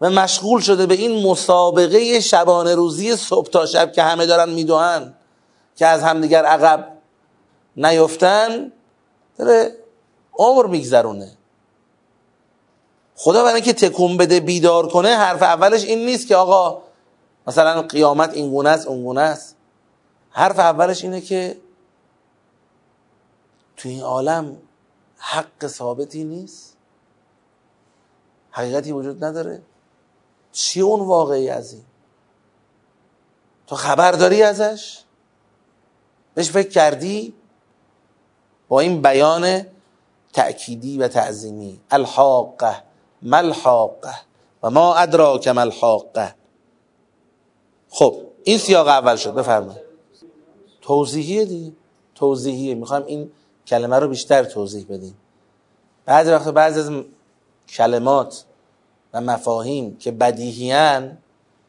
و مشغول شده به این مسابقه شبانه روزی صبح تا شب که همه دارن میدوهن که از همدیگر عقب نیفتن، داره عمر میگذرونه. خدا برای اینکه تکون بده بیدار کنه، حرف اولش این نیست که آقا مثلا قیامت این گونه است اون گونه است، حرف اولش اینه که تو این عالم حق ثابتی نیست، حقیقتی وجود نداره. چی اون واقعی از این؟ تو خبر داری ازش؟ بهش فکر کردی؟ با این بیان تأکیدی و تعظیمی، الحاقه، ملحاقه و ما ادراک ملحاقه. خب این سیاق اول شد. بفرمایید. توضیحیه دیگه، توضیحیه. میخوایم این کلمه رو بیشتر توضیح بدیم. بعضی وقتا بعضی از کلمات و مفاهیم که بدیهیان،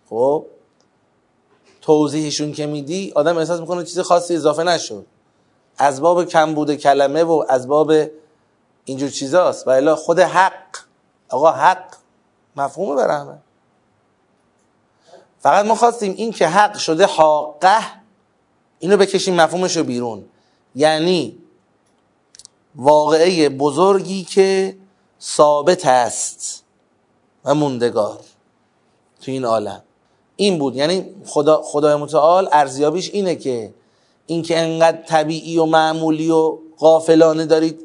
خب توضیحشون که میدی آدم احساس میکنه چیز خاصی اضافه نشد، از باب کمبود کلمه و از باب اینجور چیزاست. و الا خود حق، آقا حق مفهومه برای همه. فقط ما خواستیم این که حق شده حاقه، اینو بکشیم مفهومشو بیرون، یعنی واقعه بزرگی که ثابت است و موندگار تو این عالم. این بود، یعنی خدا خدای متعال ارزیابیش اینه که این که انقدر طبیعی و معمولی و غافلانه دارید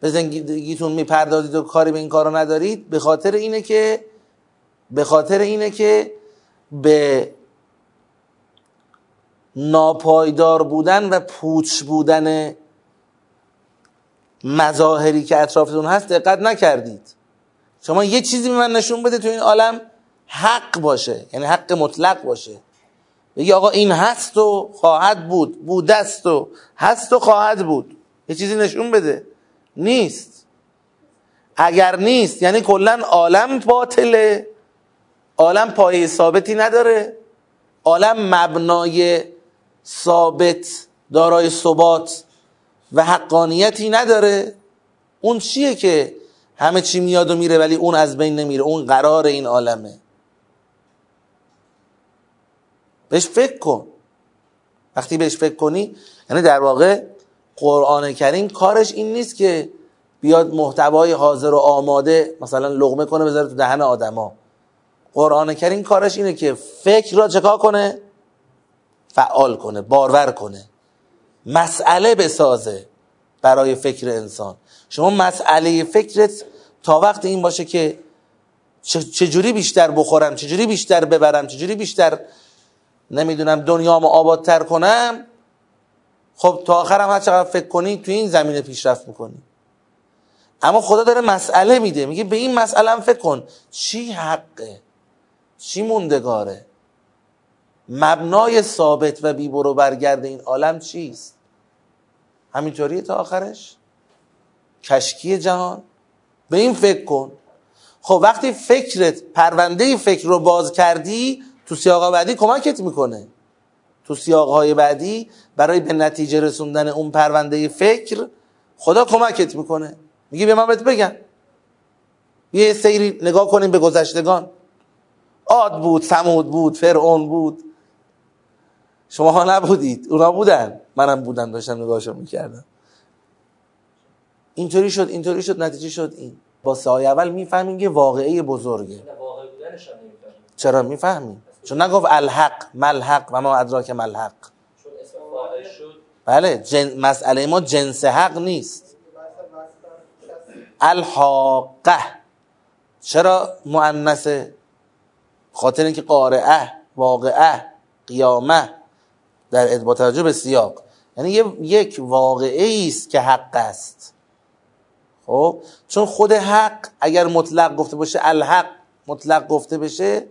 به زندگیتون میپردازید و کاری به این کارا ندارید، به خاطر اینه که به خاطر اینه که به ناپایدار بودن و پوچ بودن مظاهری که اطرافتون هست دقت نکردید. شما یه چیزی به من نشون بده تو این عالم حق باشه، یعنی حق مطلق باشه، بگی آقا این هست و خواهد بود، بودست و هست و خواهد بود، یه چیزی نشون بده. نیست. اگر نیست یعنی کلن عالم باطله، عالم پایه ثابتی نداره، عالم مبنای ثابت دارای ثبات و حقانیتی نداره. اون چیه که همه چی میاد و میره ولی اون از بین نمیره؟ اون قرار این عالمه. بهش فکر کن. وقتی بهش فکر کنی، یعنی در واقع قرآن کریم کارش این نیست که بیاد محتوای حاضر و آماده مثلا لقمه کنه بذاره تو دهن آدما. قرآن کریم کارش اینه که فکر را چکار کنه؟ فعال کنه، بارور کنه، مسئله بسازه برای فکر انسان. شما مسئله فکرت تا وقت این باشه که چجوری بیشتر بخورم، چجوری بیشتر ببرم، چجوری بیشتر نمیدونم دنیامو آبادتر کنم، خب تا آخرم هر چقدر فکر کنی تو این زمینه پیشرفت میکنی. اما خدا داره مسئله میده، میگه به این مسئله هم فکر کن، چی حقه، چی موندگاره، مبنای ثابت و بی برو برگرد این عالم چیست. همینطوریه تا آخرش، کشکی جهان. به این فکر کن. خب وقتی فکرت، پرونده فکر رو باز کردی، تو سیاق بعدی کمکت میکنه، تو سیاقهای بعدی برای به نتیجه رسوندن اون پرونده فکر خدا کمکت میکنه. میگه به من بهت بگم، یه سری نگاه کنیم به گذشتگان، عاد بود، ثمود بود، فرعون بود، شما ها نبودید، اونا بودن، منم بودم، داشتم نگاهشو میکردم. اینطوری شد، اینطوری شد، نتیجه شد این. با سایه اول میفهمیم که واقعه بزرگه. واقعه بودنش هم نمیفهمیم. چرا میفهمیم؟ چون نگفت الحق، ملحق و ما ادراک ملحق. چون اسم واقعه شد. بله، جن... مسئله ما جنس حق نیست. الحاقه. چرا مؤنثه؟ خاطر اینکه قارعه، واقعه، قیامه، در با توجه به سیاق، یعنی یک واقعه است که حق است. خب چون خود حق اگر مطلق گفته باشه، الحق مطلق گفته بشه،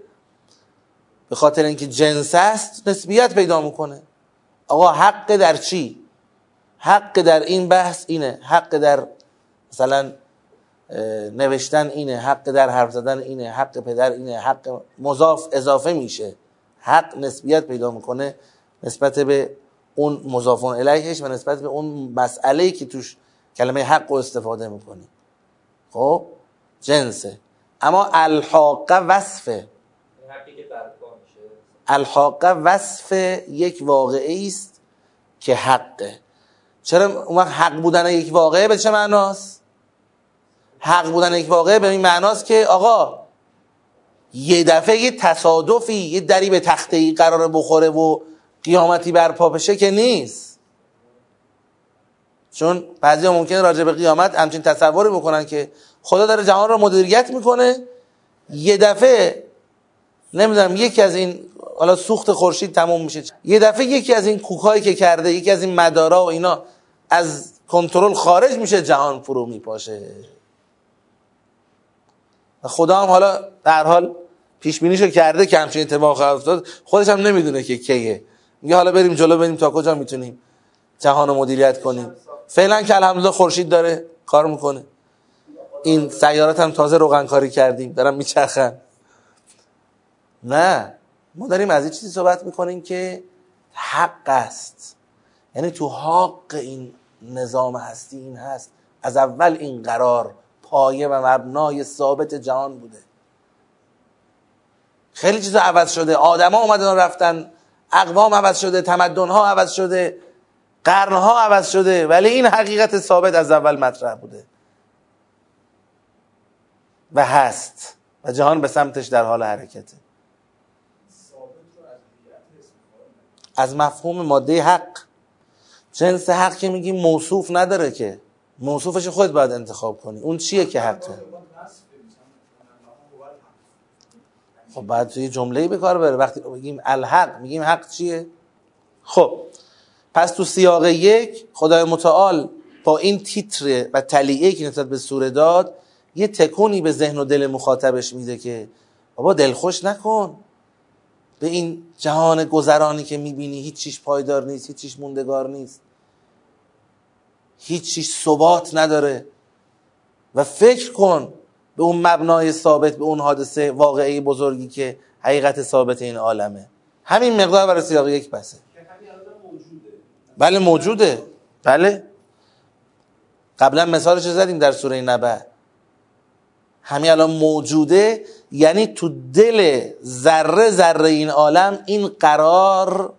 به خاطر اینکه جنس است نسبیت پیدا میکنه. آقا حق در چی؟ حق در این بحث اینه، حق در مثلا نوشتن اینه، حق در حرف زدن اینه، حق پدر اینه، حق مضاف اضافه میشه، حق نسبیت پیدا میکنه نسبت به اون مضاف الیهش و نسبت به اون مسئله‌ای که توش کلمه حق رو استفاده میکنه. خب جنسه. اما الحاقه وصفه، الحاقه وصف یک واقعه است که حقه. چرا اون وقت حق بودن یک واقعه به چه معناست؟ حق بودن یک واقعه به این معناست که آقا یه دفعه یه تصادفی، یه دری به تخته‌ای قرار بخوره و قیامتی برپا بشه که نیست. چون بعضی ها ممکنه راجع به قیامت همچین تصوری بکنن که خدا داره جهان را مدیریت میکنه، یه دفعه نمیدونم یکی از این حالا سوخت خورشید تموم میشه، یه دفعه یکی از این کوکایی که کرده، یکی از این مدارا و اینا از کنترل خارج میشه، جهان فرو میپاشه. خدا هم حالا در حال پیش بینیشو کرده که همچین اتفاق خواهد افتاد، خودش هم نمیدونه که کیه. میگه حالا بریم جلو، بریم تا کجا میتونیم جهان رو مدیریت کنیم. فعلا که الحمدلله خورشید داره کار میکنه، این سیارات هم تازه روغن کاری کردیم دارن میچرخن. نه، ما داریم از این چیزی صحبت میکنیم که حق است، یعنی تو حق این نظام هستی این هست، از اول این قرار پایه و مبنای ثابت جهان بوده. خیلی چیزا عوض شده، آدما اومدن رفتن، اقوام عوض شده، تمدن ها عوض شده، قرن ها عوض شده، ولی این حقیقت ثابت از اول مطرح بوده و هست و جهان به سمتش در حال حرکته. از مفهوم ماده حق، جنس حق که میگیم موصوف نداره که، موصوفش خود باید انتخاب کنی، اون چیه که حقه. خب بعد توی جمله‌ای به کار بره. وقتی میگیم الحق میگیم حق چیه. خب پس تو سیاق یک خدای متعال با این تیتر و تلیعه که نسبت به سوره داد یه تکونی به ذهن و دل مخاطبش میده که بابا دلخوش نکن به این جهان گذرانی که میبینی، هیچ چیز پایدار نیست، هیچ چیز موندگار نیست، هیچ چیز ثبات نداره، و فکر کن به اون مبنای ثابت، به اون حادثه واقعی بزرگی که حقیقت ثابت این عالمه. همین مقدار برای سیاق یک بسه. بله موجوده، بله قبلا مثالش رو زدیم در سوره نبأ. همین الان موجوده، یعنی تو دل ذره ذره این عالم این قرار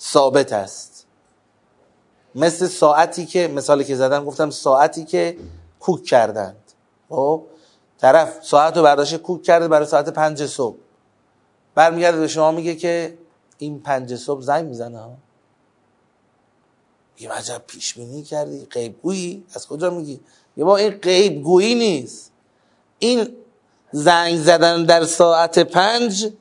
ثابت است. مثل ساعتی که مثالی که زدم، گفتم ساعتی که کوک کردند، خب طرف ساعت رو برداشت کوک کرده برای ساعت پنج صبح، برمیگرده به شما میگه که این پنج صبح زنگ میزنه ها. میگه عجب پیش بینی کردی، غیب گویی، از کجا میگی؟ یه با این غیب گویی نیست، این زنگ زدن در ساعت پنج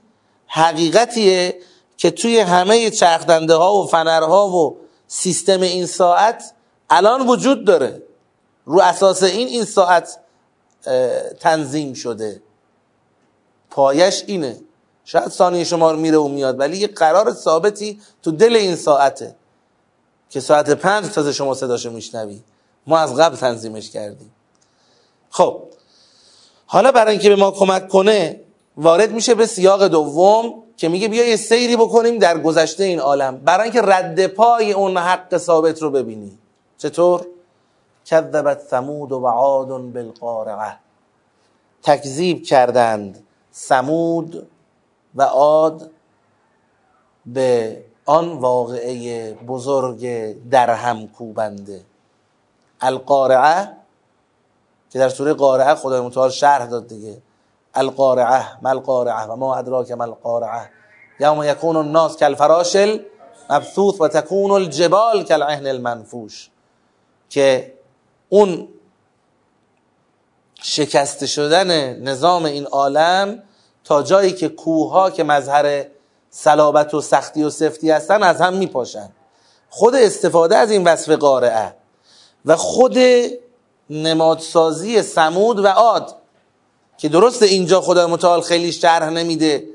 حقیقتیه که توی همه چرخدنده ها و فنرها و سیستم این ساعت الان وجود داره، رو اساس این این ساعت تنظیم شده، پایش اینه. شاید ثانیه شما رو میره و میاد، ولی یه قرار ثابتی تو دل این ساعته که ساعت پنج تازه شما صداشو میشنوی، ما از قبل تنظیمش کردیم. خب حالا برای اینکه به ما کمک کنه وارد میشه به سیاق دوم که میگه بیا یه سیری بکنیم در گذشته این عالم، برای اینکه رد پای اون حق ثابت رو ببینی. چطور؟ کذبت ثمود و عاد بالقارعه، تکذیب کردند ثمود و عاد به آن واقعه بزرگ درهم کوبنده. القارعه که در سوره قارعه خدای متعال شرح داد دیگه، القارعه ما القارعه و ما ادراک ما القارعه یوم یکون الناس کالفراش المبثوث و تکون الجبال کالعهن المنفوش، که اون شکست شدن نظام این عالم تا جایی که کوه‌ها که مظهر صلابت و سختی و سفتی هستن از هم میپاشن. خود استفاده از این وصف قارعه و خود نمادسازی ثمود و عاد که درسته اینجا خدای متعال خیلی شرح نمیده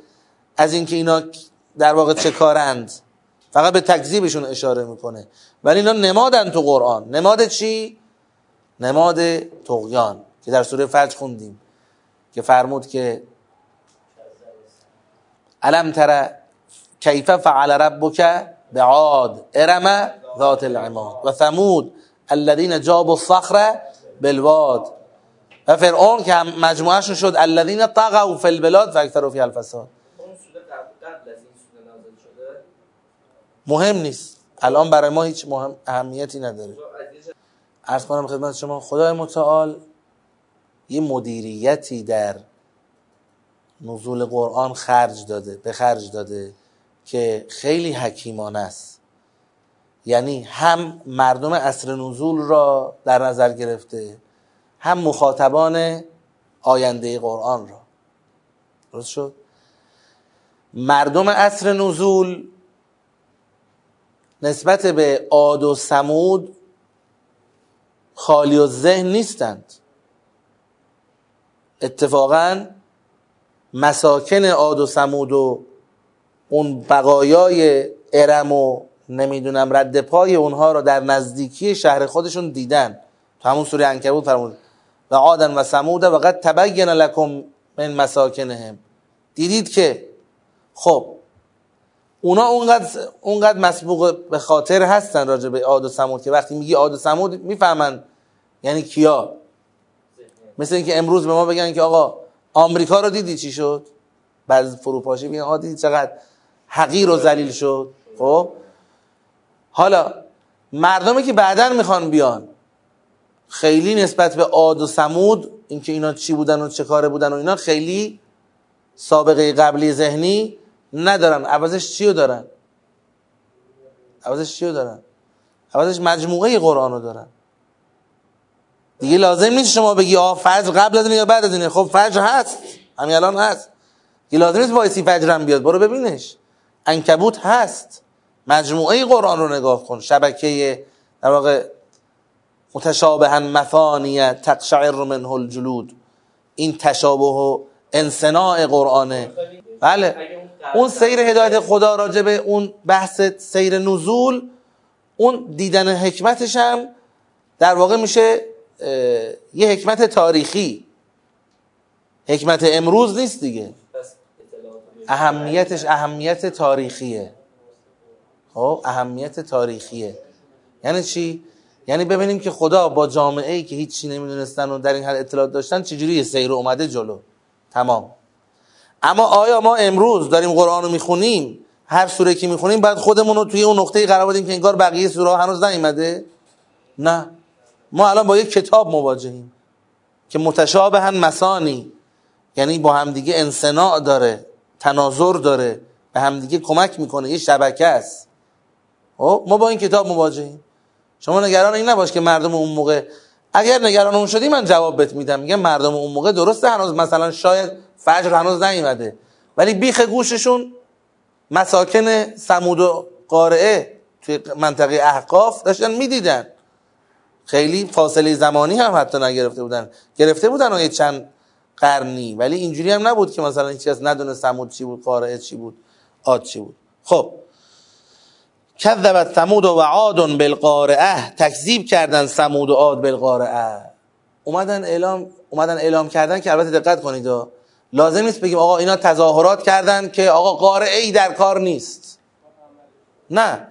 از اینکه اینا در واقع چه کارند، فقط به تکذیبشون اشاره میکنه، ولی اینا نمادن تو قرآن. نماد چی؟ نماد طغیان که در سوره فجر خوندیم که فرمود که الم تر کیف فعل ربک بعاد ارم ذات العماد و ثمود الذين جابوا الصخر بالواد و فرعون که مجموعهشون شد الذين طغوا في البلاد فاکثروا فيها الفساد. مهم نیست الان، برای ما هیچ مهم اهمیتی نداره. عرض کنم خدمت شما خدای متعال یه مدیریتی در نزول قرآن خرج داده، به خرج داده که خیلی حکیمانه است. یعنی هم مردم عصر نزول را در نظر گرفته، هم مخاطبان آینده قرآن را. درست شد؟ مردم عصر نزول نسبت به عاد و ثمود خالی و ذهن نیستند. اتفاقاً مساکن عاد و ثمود و اون بقایای ارم و نمیدونم رد پای اونها را در نزدیکی شهر خودشون دیدن. تو همون سوره عنکبوت فرمود و عادن و ثمود و قد تبین لکم من مساکنهم، دیدید که خب اونا اونقدر اونقدر مسبوق به خاطر هستن راجع به عاد و ثمود که وقتی میگی عاد و ثمود میفهمن یعنی کیا. مثل اینکه امروز به ما بگن که آقا آمریکا رو دیدی چی شد؟ بعض فروپاشی میگن آقا دیدی چقدر حقیر و ذلیل شد. خب حالا مردمی که بعداً میخوان بیان خیلی نسبت به عاد و ثمود اینکه اینا چی بودن و چه کاره بودن و اینا خیلی سابقه قبلی ذهنی ندارن. عوضش چیو دارن؟ عوضش چیو دارن؟ عوضش مجموعه قرآن رو دارن. دیگه لازم نیست شما بگی آه فجر قبل از اینه یا بعد از اینه. خب فجر هست، همین الان هست. دیگه لازم نیست وایسی فجر هم بیاد، برو ببینش. عنکبوت هست، مجموعه قرآن رو نگاه کن. شبکه در واقع متشابها مثانیه تقشعر منه الجلود، این تشابه و انصناع قرآنه. بله اون سیر هدایت خدا راجع به اون بحث سیر نزول، اون دیدن حکمتش هم در واقع میشه یه حکمت تاریخی، حکمت امروز نیست دیگه، اهمیتش اهمیت تاریخیه. خب اهمیت تاریخیه یعنی چی؟ یعنی ببینیم که خدا با جامعه‌ای که هیچ چی نمیدونستن و در این حال اطلاعات داشتن چجوری سیر اومده جلو. تمام. اما آیا ما امروز داریم قرآن رو میخونیم، هر سوره که میخونیم باید خودمون رو توی اون نقطه‌ای قرار بدیم که انگار بقیه سوره ها هنوز نیومده؟ نه، ما الان با یک کتاب مواجهیم که متشابها مثانی، یعنی با همدیگه انصناع داره، تناظر داره، به همدیگه کمک میکنه، یه شبکه است. ما با این کتاب مواجهیم. شما نگران این نباش که مردم اون موقع، اگر نگران اون شدی من جواب بهت میدم. میگم مردم اون موقع درسته هنوز مثلا شاید فجر هنوز نیومده، ولی بیخ گوششون مساکن ثمود و قارعه توی منطقه احقاف داشتن میدیدن. خیلی فاصله زمانی هم حتی نگرفته بودن، گرفته بودن یه چند قرنی، ولی اینجوری هم نبود که مثلا هیچ کس ندونه ثمود چی بود، قارعه چی بود، عاد چی بود. خب کذبت ثمود و عاد بالقارعه، تکذیب کردن ثمود و عاد بالقارعه. اومدن اعلام اومدن اعلام کردن که البته دقت کنید لازم نیست بگیم آقا اینا تظاهرات کردن که آقا قارعه‌ای در کار نیست. نه،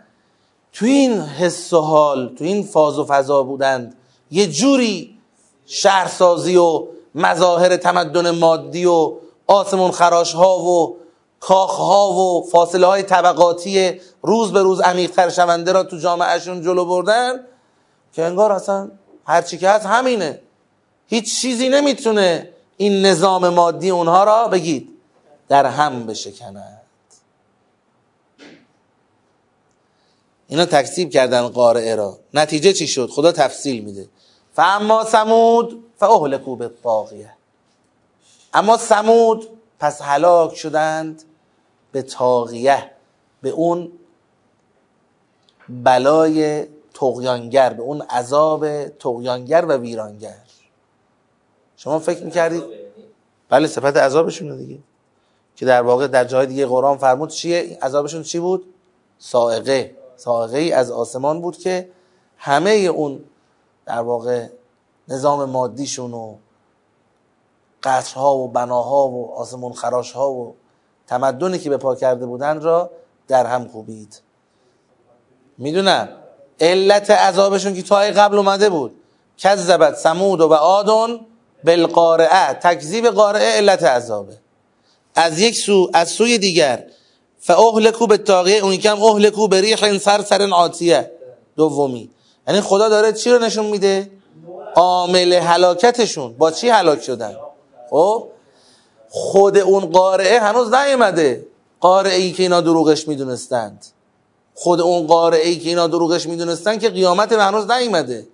تو این حس و حال، تو این فاز و فضا بودند، یه جوری شهرسازی و مظاهر تمدن مادی و آسمون خراش ها و کاخ ها و فاصله های طبقاتی روز به روز عمیق‌تر شونده را تو جامعهشون جلو بردن که انگار اصلا هر چی که هست همینه، هیچ چیزی نمیتونه این نظام مادی اونها را بگید در هم بشکند. اینا تکذیب کردن قارعه را. نتیجه چی شد؟ خدا تفصیل میده. فاما ثمود فاهلكوا بالطاغیه، اما ثمود پس هلاک شدند به طاغیه، به اون بلای طغیانگر، به اون عذاب طغیانگر و ویرانگر. شما فکر میکردید بله صفت عذابشون دیگه که در واقع در جای دیگه قرآن فرمود چیه عذابشون چی بود؟ صاعقه. صاعقه ای از آسمان بود که همه اون در واقع نظام مادیشون و قصرها و بناها و آسمون خراشها و تمدنی که به پا کرده بودن را در هم کوبید. میدونم علت عذابشون که تای قبل اومده بود، کذبت ثمود و عاد بالقارعه، تکذیب قارعه علت عذابه. از یک سو، از سوی دیگر فاهلكوا بالطاغیه، اون یکم اهلكوا بريح صرصر عاتیه، دومی. یعنی خدا داره چی رو نشون میده؟ عامل هلاکتشون با چی هلاک شدن. خب خود اون قارعه هنوز نیامده، قارعه ای که اینا دروغش میدونستند، خود اون قارعه ای که اینا دروغش میدونستند که قیامت هنوز نیامده.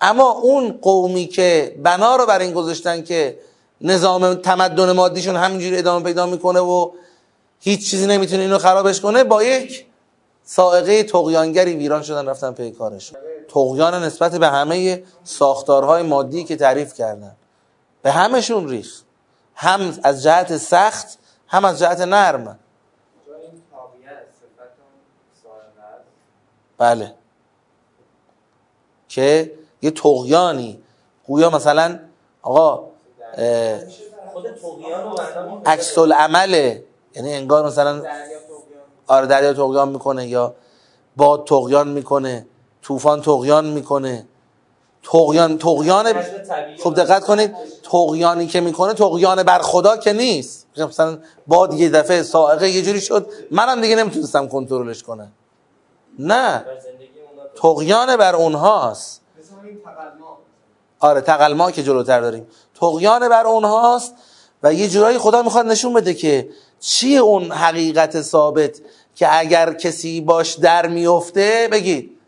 اما اون قومی که بنا رو بر این گذاشتن که نظام تمدن مادیشون همینجوری ادامه پیدا میکنه و هیچ چیزی نمیتونه اینو خرابش کنه، با یک سائقه طغیانگری ویران شدن، رفتن پی کارشون. طغیان نسبت به همه ساختارهای مادی که تعریف کردن، به همشون ریخت، هم از جهت سخت هم از جهت نرم. بله، که یه طغیانی گویا مثلا آقا عکس العمل، یعنی انگار مثلا آره دریا طغیان میکنه، یا باد طغیان میکنه، طوفان طغیان میکنه، طغیان طغیان خب دقت کنید، طغیانی که میکنه طغیان بر خدا که نیست. مثلا باد یه دفعه سائقه یه جوری شد منم دیگه نمیتونستم کنترلش کنم، نه، طغیان بر اونهاست. آره تقلما که جلوتر داریم، طغیان بر اونهاست و یه جورایی خدا میخواد نشون بده که چیه اون حقیقت ثابت که اگر کسی باش در میفته بگید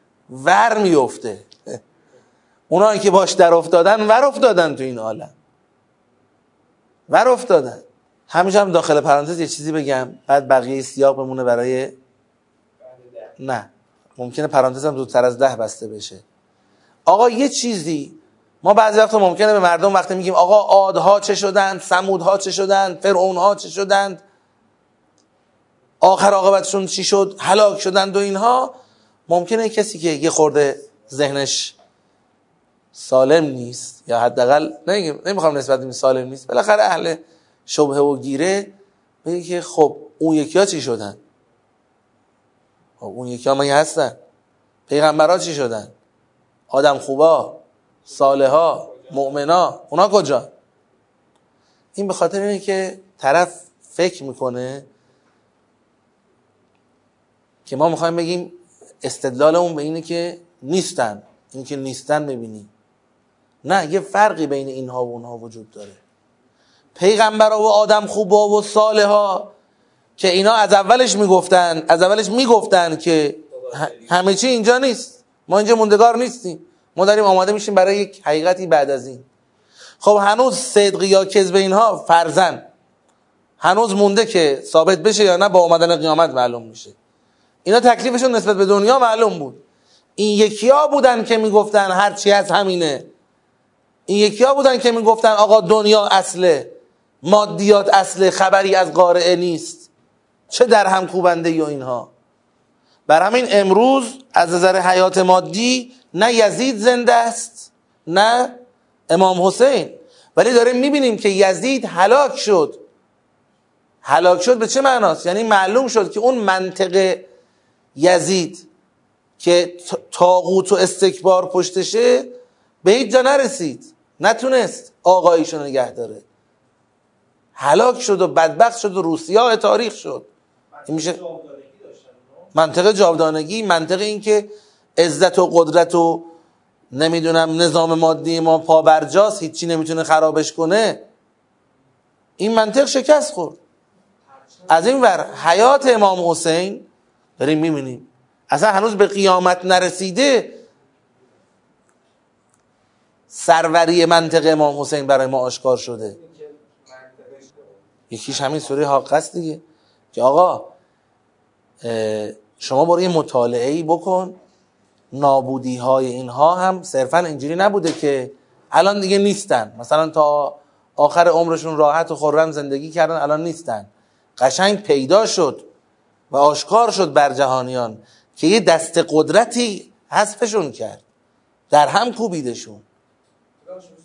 ور میفته. اونایی که باش در افتادن ور افتادن، تو این عالم ور افتادن. همیشه هم داخل پرانتز یه چیزی بگم بعد بقیه سیاق بمونه برای نه، ممکنه پرانتز هم زودتر از ده بسته بشه. آقا یه چیزی ما بعضی وقتا ممکنه به مردم وقتی میگیم آقا عادها چه شدند، ثمودها چه شدند، فرعونها چه شدند، آخر عاقبتشون چی شد، هلاک شدند و اینها، ممکنه کسی که یه خورده ذهنش سالم نیست، یا حداقل نمیخوام نسبت به سالم نیست، بالاخره اهل شبهه و گیره، بگه که خب اون یکی‌ها چی شدن، اون یکی‌ها مگه هستن، پیغمبرها چی شدن، آدم خوبا، صالحا، مؤمنا، اونا کجا؟ این به خاطر اینه که طرف فکر میکنه که ما میخوایم بگیم استدلالمون به اینه که نیستن، این که نیستن میبینی، نه، یه فرقی بین اینها و اونها وجود داره. پیغمبرها و آدم خوبا و صالحا که اینا از اولش میگفتن از اولش میگفتن که همه چی اینجا نیست، ما اینجا موندگار نیستیم، ما داریم آماده میشیم برای یک حقیقتی بعد از این. خب هنوز صدق یا کذب اینها فرزن هنوز مونده که ثابت بشه یا نه، با آمدن قیامت معلوم میشه. اینا تکلیفشون نسبت به دنیا معلوم بود. این یکی‌ها بودن که میگفتن هر چی از همینه، این یکی‌ها بودن که میگفتن آقا دنیا اصله، مادیات اصله، خبری از قارعه نیست، چه در هم کوبنده یا اینها. بر همین امروز از نظر حیات مادی نه یزید زنده است نه امام حسین، ولی داریم میبینیم که یزید هلاک شد. هلاک شد به چه معناست؟ یعنی معلوم شد که اون منطقه یزید که طاغوت و استکبار پشتشه به هیچ جا نرسید، نتونست آقاییشو نگه داره، هلاک شد و بدبخت شد و روسیه تاریخ شد. این میشه منطقه جاودانگی، منطقه این که عزت و قدرت و نمیدونم نظام مادی ما پابرجاست، هیچی نمیتونه خرابش کنه. این منطق شکست خورد. از این ور حیات امام حسین داریم میبینیم اصلا هنوز به قیامت نرسیده، سروری منطق امام حسین برای ما آشکار شده. یکیش همین سوره حاقّه است دیگه، که آقا شما برو یه مطالعه‌ای بکن، نابودی های اینها هم صرفا اینجوری نبوده که الان دیگه نیستن، مثلا تا آخر عمرشون راحت و خرم زندگی کردن الان نیستن، قشنگ پیدا شد و آشکار شد بر جهانیان که یه دست قدرتی حذفشون کرد، در هم کوبیدشون.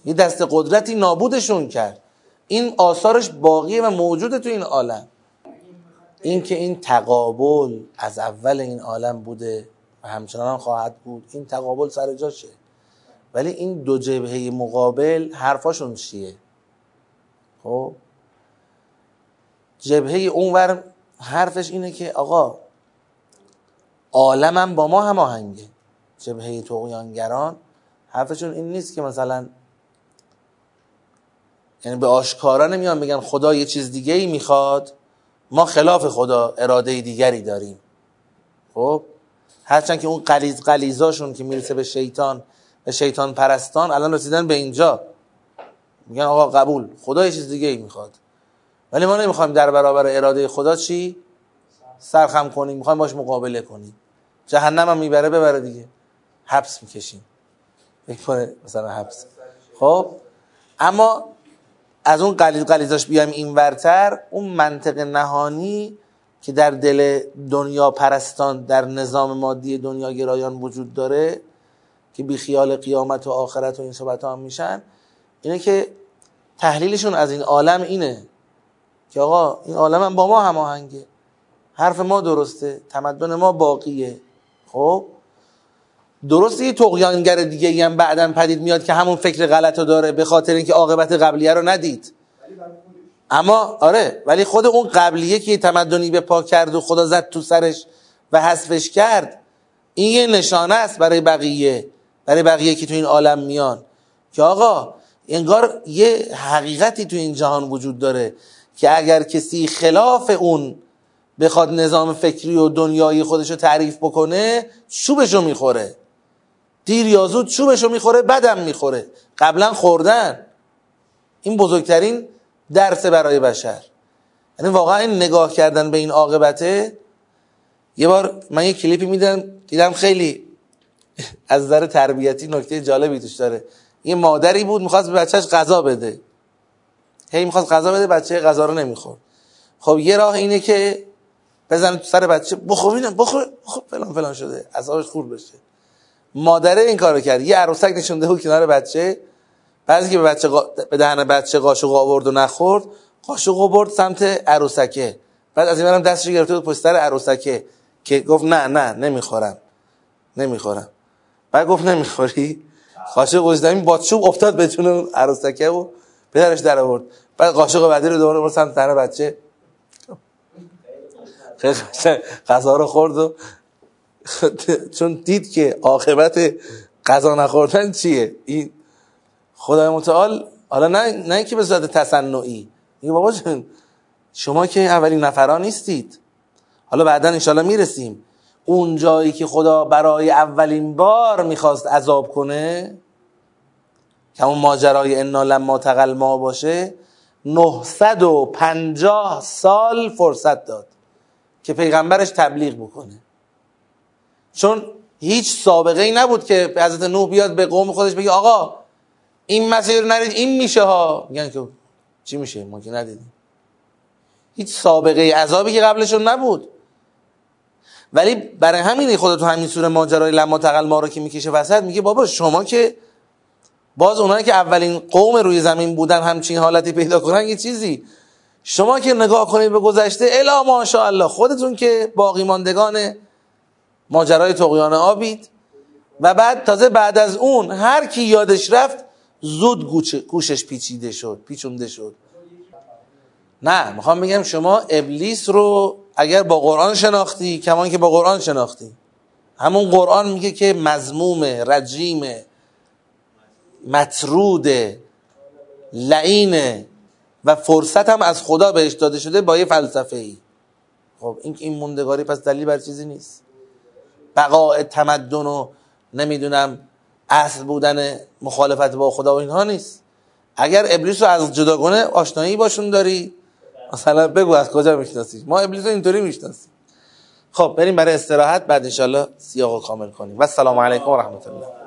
یه دست قدرتی نابودشون کرد. این آثارش باقیه و موجوده تو این عالم. این که این تقابل از اول این عالم بوده و همچنان هم خواهد بود، این تقابل سر جاشه. ولی این دو جبهه مقابل حرفاشون چیه؟ خب جبهه اونور حرفش اینه که آقا عالمم با ما هماهنگه. جبهه طغیانگران حرفشون این نیست که مثلا، یعنی به آشکارا نمیان بگن خدا یه چیز دیگه ای میخواد، ما خلاف خدا اراده دیگری داریم. خب هرچند که اون غلیظ غلیظاشون که میرسه به شیطان و شیطان پرستان الان رسیدن به اینجا، میگن آقا قبول، خدا یه چیز دیگه ای میخواد، ولی ما نمیخوایم در برابر اراده خدا چی سرخم کنیم، میخوایم باش مقابله کنیم. جهنم هم میبره ببره دیگه، حبس میکشیم، میکنه مثلا حبس. خب اما از اون غلیظ غلیظاش بیایم این ورتر، اون منطق نهانی که در دل دنیا پرستان، در نظام مادی دنیا گرایان وجود داره که بی خیال قیامت و آخرت و این صحبت ها هم میشن، اینه که تحلیلشون از این عالم اینه که آقا این عالم هم با ما هماهنگه، حرف ما درسته، تمدن ما باقیه. خب درسته یه طغیانگر دیگه ای هم بعداً پدید میاد که همون فکر غلط رو داره، به خاطر اینکه عاقبت قبلیه رو ندید. اما آره، ولی خود اون قبلیه که تمدنی به پا کرد و خدا زد تو سرش و حذفش کرد، این یه نشانه است برای بقیه، برای بقیه که تو این عالم میان، که آقا انگار یه حقیقتی تو این جهان وجود داره که اگر کسی خلاف اون بخواد نظام فکری و دنیایی خودش رو تعریف بکنه، چوبشو میخوره. دیر یا زود چوبشو میخوره، بدم میخوره، قبلا خوردن. این بزرگترین درس برای بشر. یعنی واقعا این نگاه کردن به این عاقبته. یه بار من یه کلیپی میدم، دیدم خیلی از نظر تربیتی نکته جالبی توش داره. یه مادری بود میخواست به بچهش غذا بده، هی میخواست غذا بده، بچه غذا رو نمیخورد. خب یه راه اینه که بزن تو سر بچه، بخور اینم بخور بخور فلان فلان شده، اعصابش خورد بشه. مادره این کارو کرد، یه عروسک نشونده بود کنار بچه، بعضی که به بچه قا... به دهن بچه قاشق آورد و نخورد، قاشق آورد سمت عروسکه، بعد از این برم دستش گرفته بود پشت سر عروسکه که گفت نه نه نمیخورم نمیخورم. بعد گفت نمیخوری؟ قاشق گذاشتم با چوب افتاد به جون عروسکه و پدرش در آورد. بعد قاشق بعدی رو دوباره برد سمت دهن بچه، غذا رو خورد. و چون دید که عاقبت غذا نخوردن چیه، این خدای متعال، حالا نه نه که به صورت تصنعی، میگه بابا جون شما که اولین نفرا نیستید، حالا بعداً ان شاءالله میرسیم اون جایی که خدا برای اولین بار میخواست عذاب کنه، که اون ماجرای انا لما تقل ما باشه. نهصد و پنجاه سال فرصت داد که پیغمبرش تبلیغ بکنه، چون هیچ سابقه ای نبود که حضرت نوح بیاد به قوم خودش بگه آقا این مسیر نرید این میشه ها. میگن که چی میشه، ما که ندیدیم. هیچ سابقه ای عذابی که قبلشون نبود. ولی برای همین خدا تو همین سوره ماجرای لما تقل ما رو که میکشه وسط، میگه بابا شما که باز اونایی که اولین قوم روی زمین بودن همچین حالتی پیدا کنن یه چیزی، شما که نگاه کنید به گذشته الا ماشاءالله، خودتون که باقی ماندگان ماجرای طغیان آبید. و بعد تازه بعد از اون هر کی یادش رفت زود گوشش پیچیده شد، پیچونده شد. نه میخوام بگم شما ابلیس رو اگر با قرآن شناختی، کمان که با قرآن شناختی، همون قرآن میگه که مذمومه، رجیمه، مطروده، لعینه، و فرصت هم از خدا بهش داده شده با یه فلسفه ای. خب این این موندگاری پس دلیل بر چیزی نیست. بقاء تمدن و نمیدونم اصل بودن مخالفت با خدا و اینها نیست. اگر ابلیس رو از جداگونه آشنایی باشون داری، مثلا بگو از کجا میشناسی؟ ما ابلیس رو اینطوری میشناسیم. خب بریم برای استراحت، بعد انشالله سیاق رو کامل کنیم. و السلام علیکم و رحمت الله.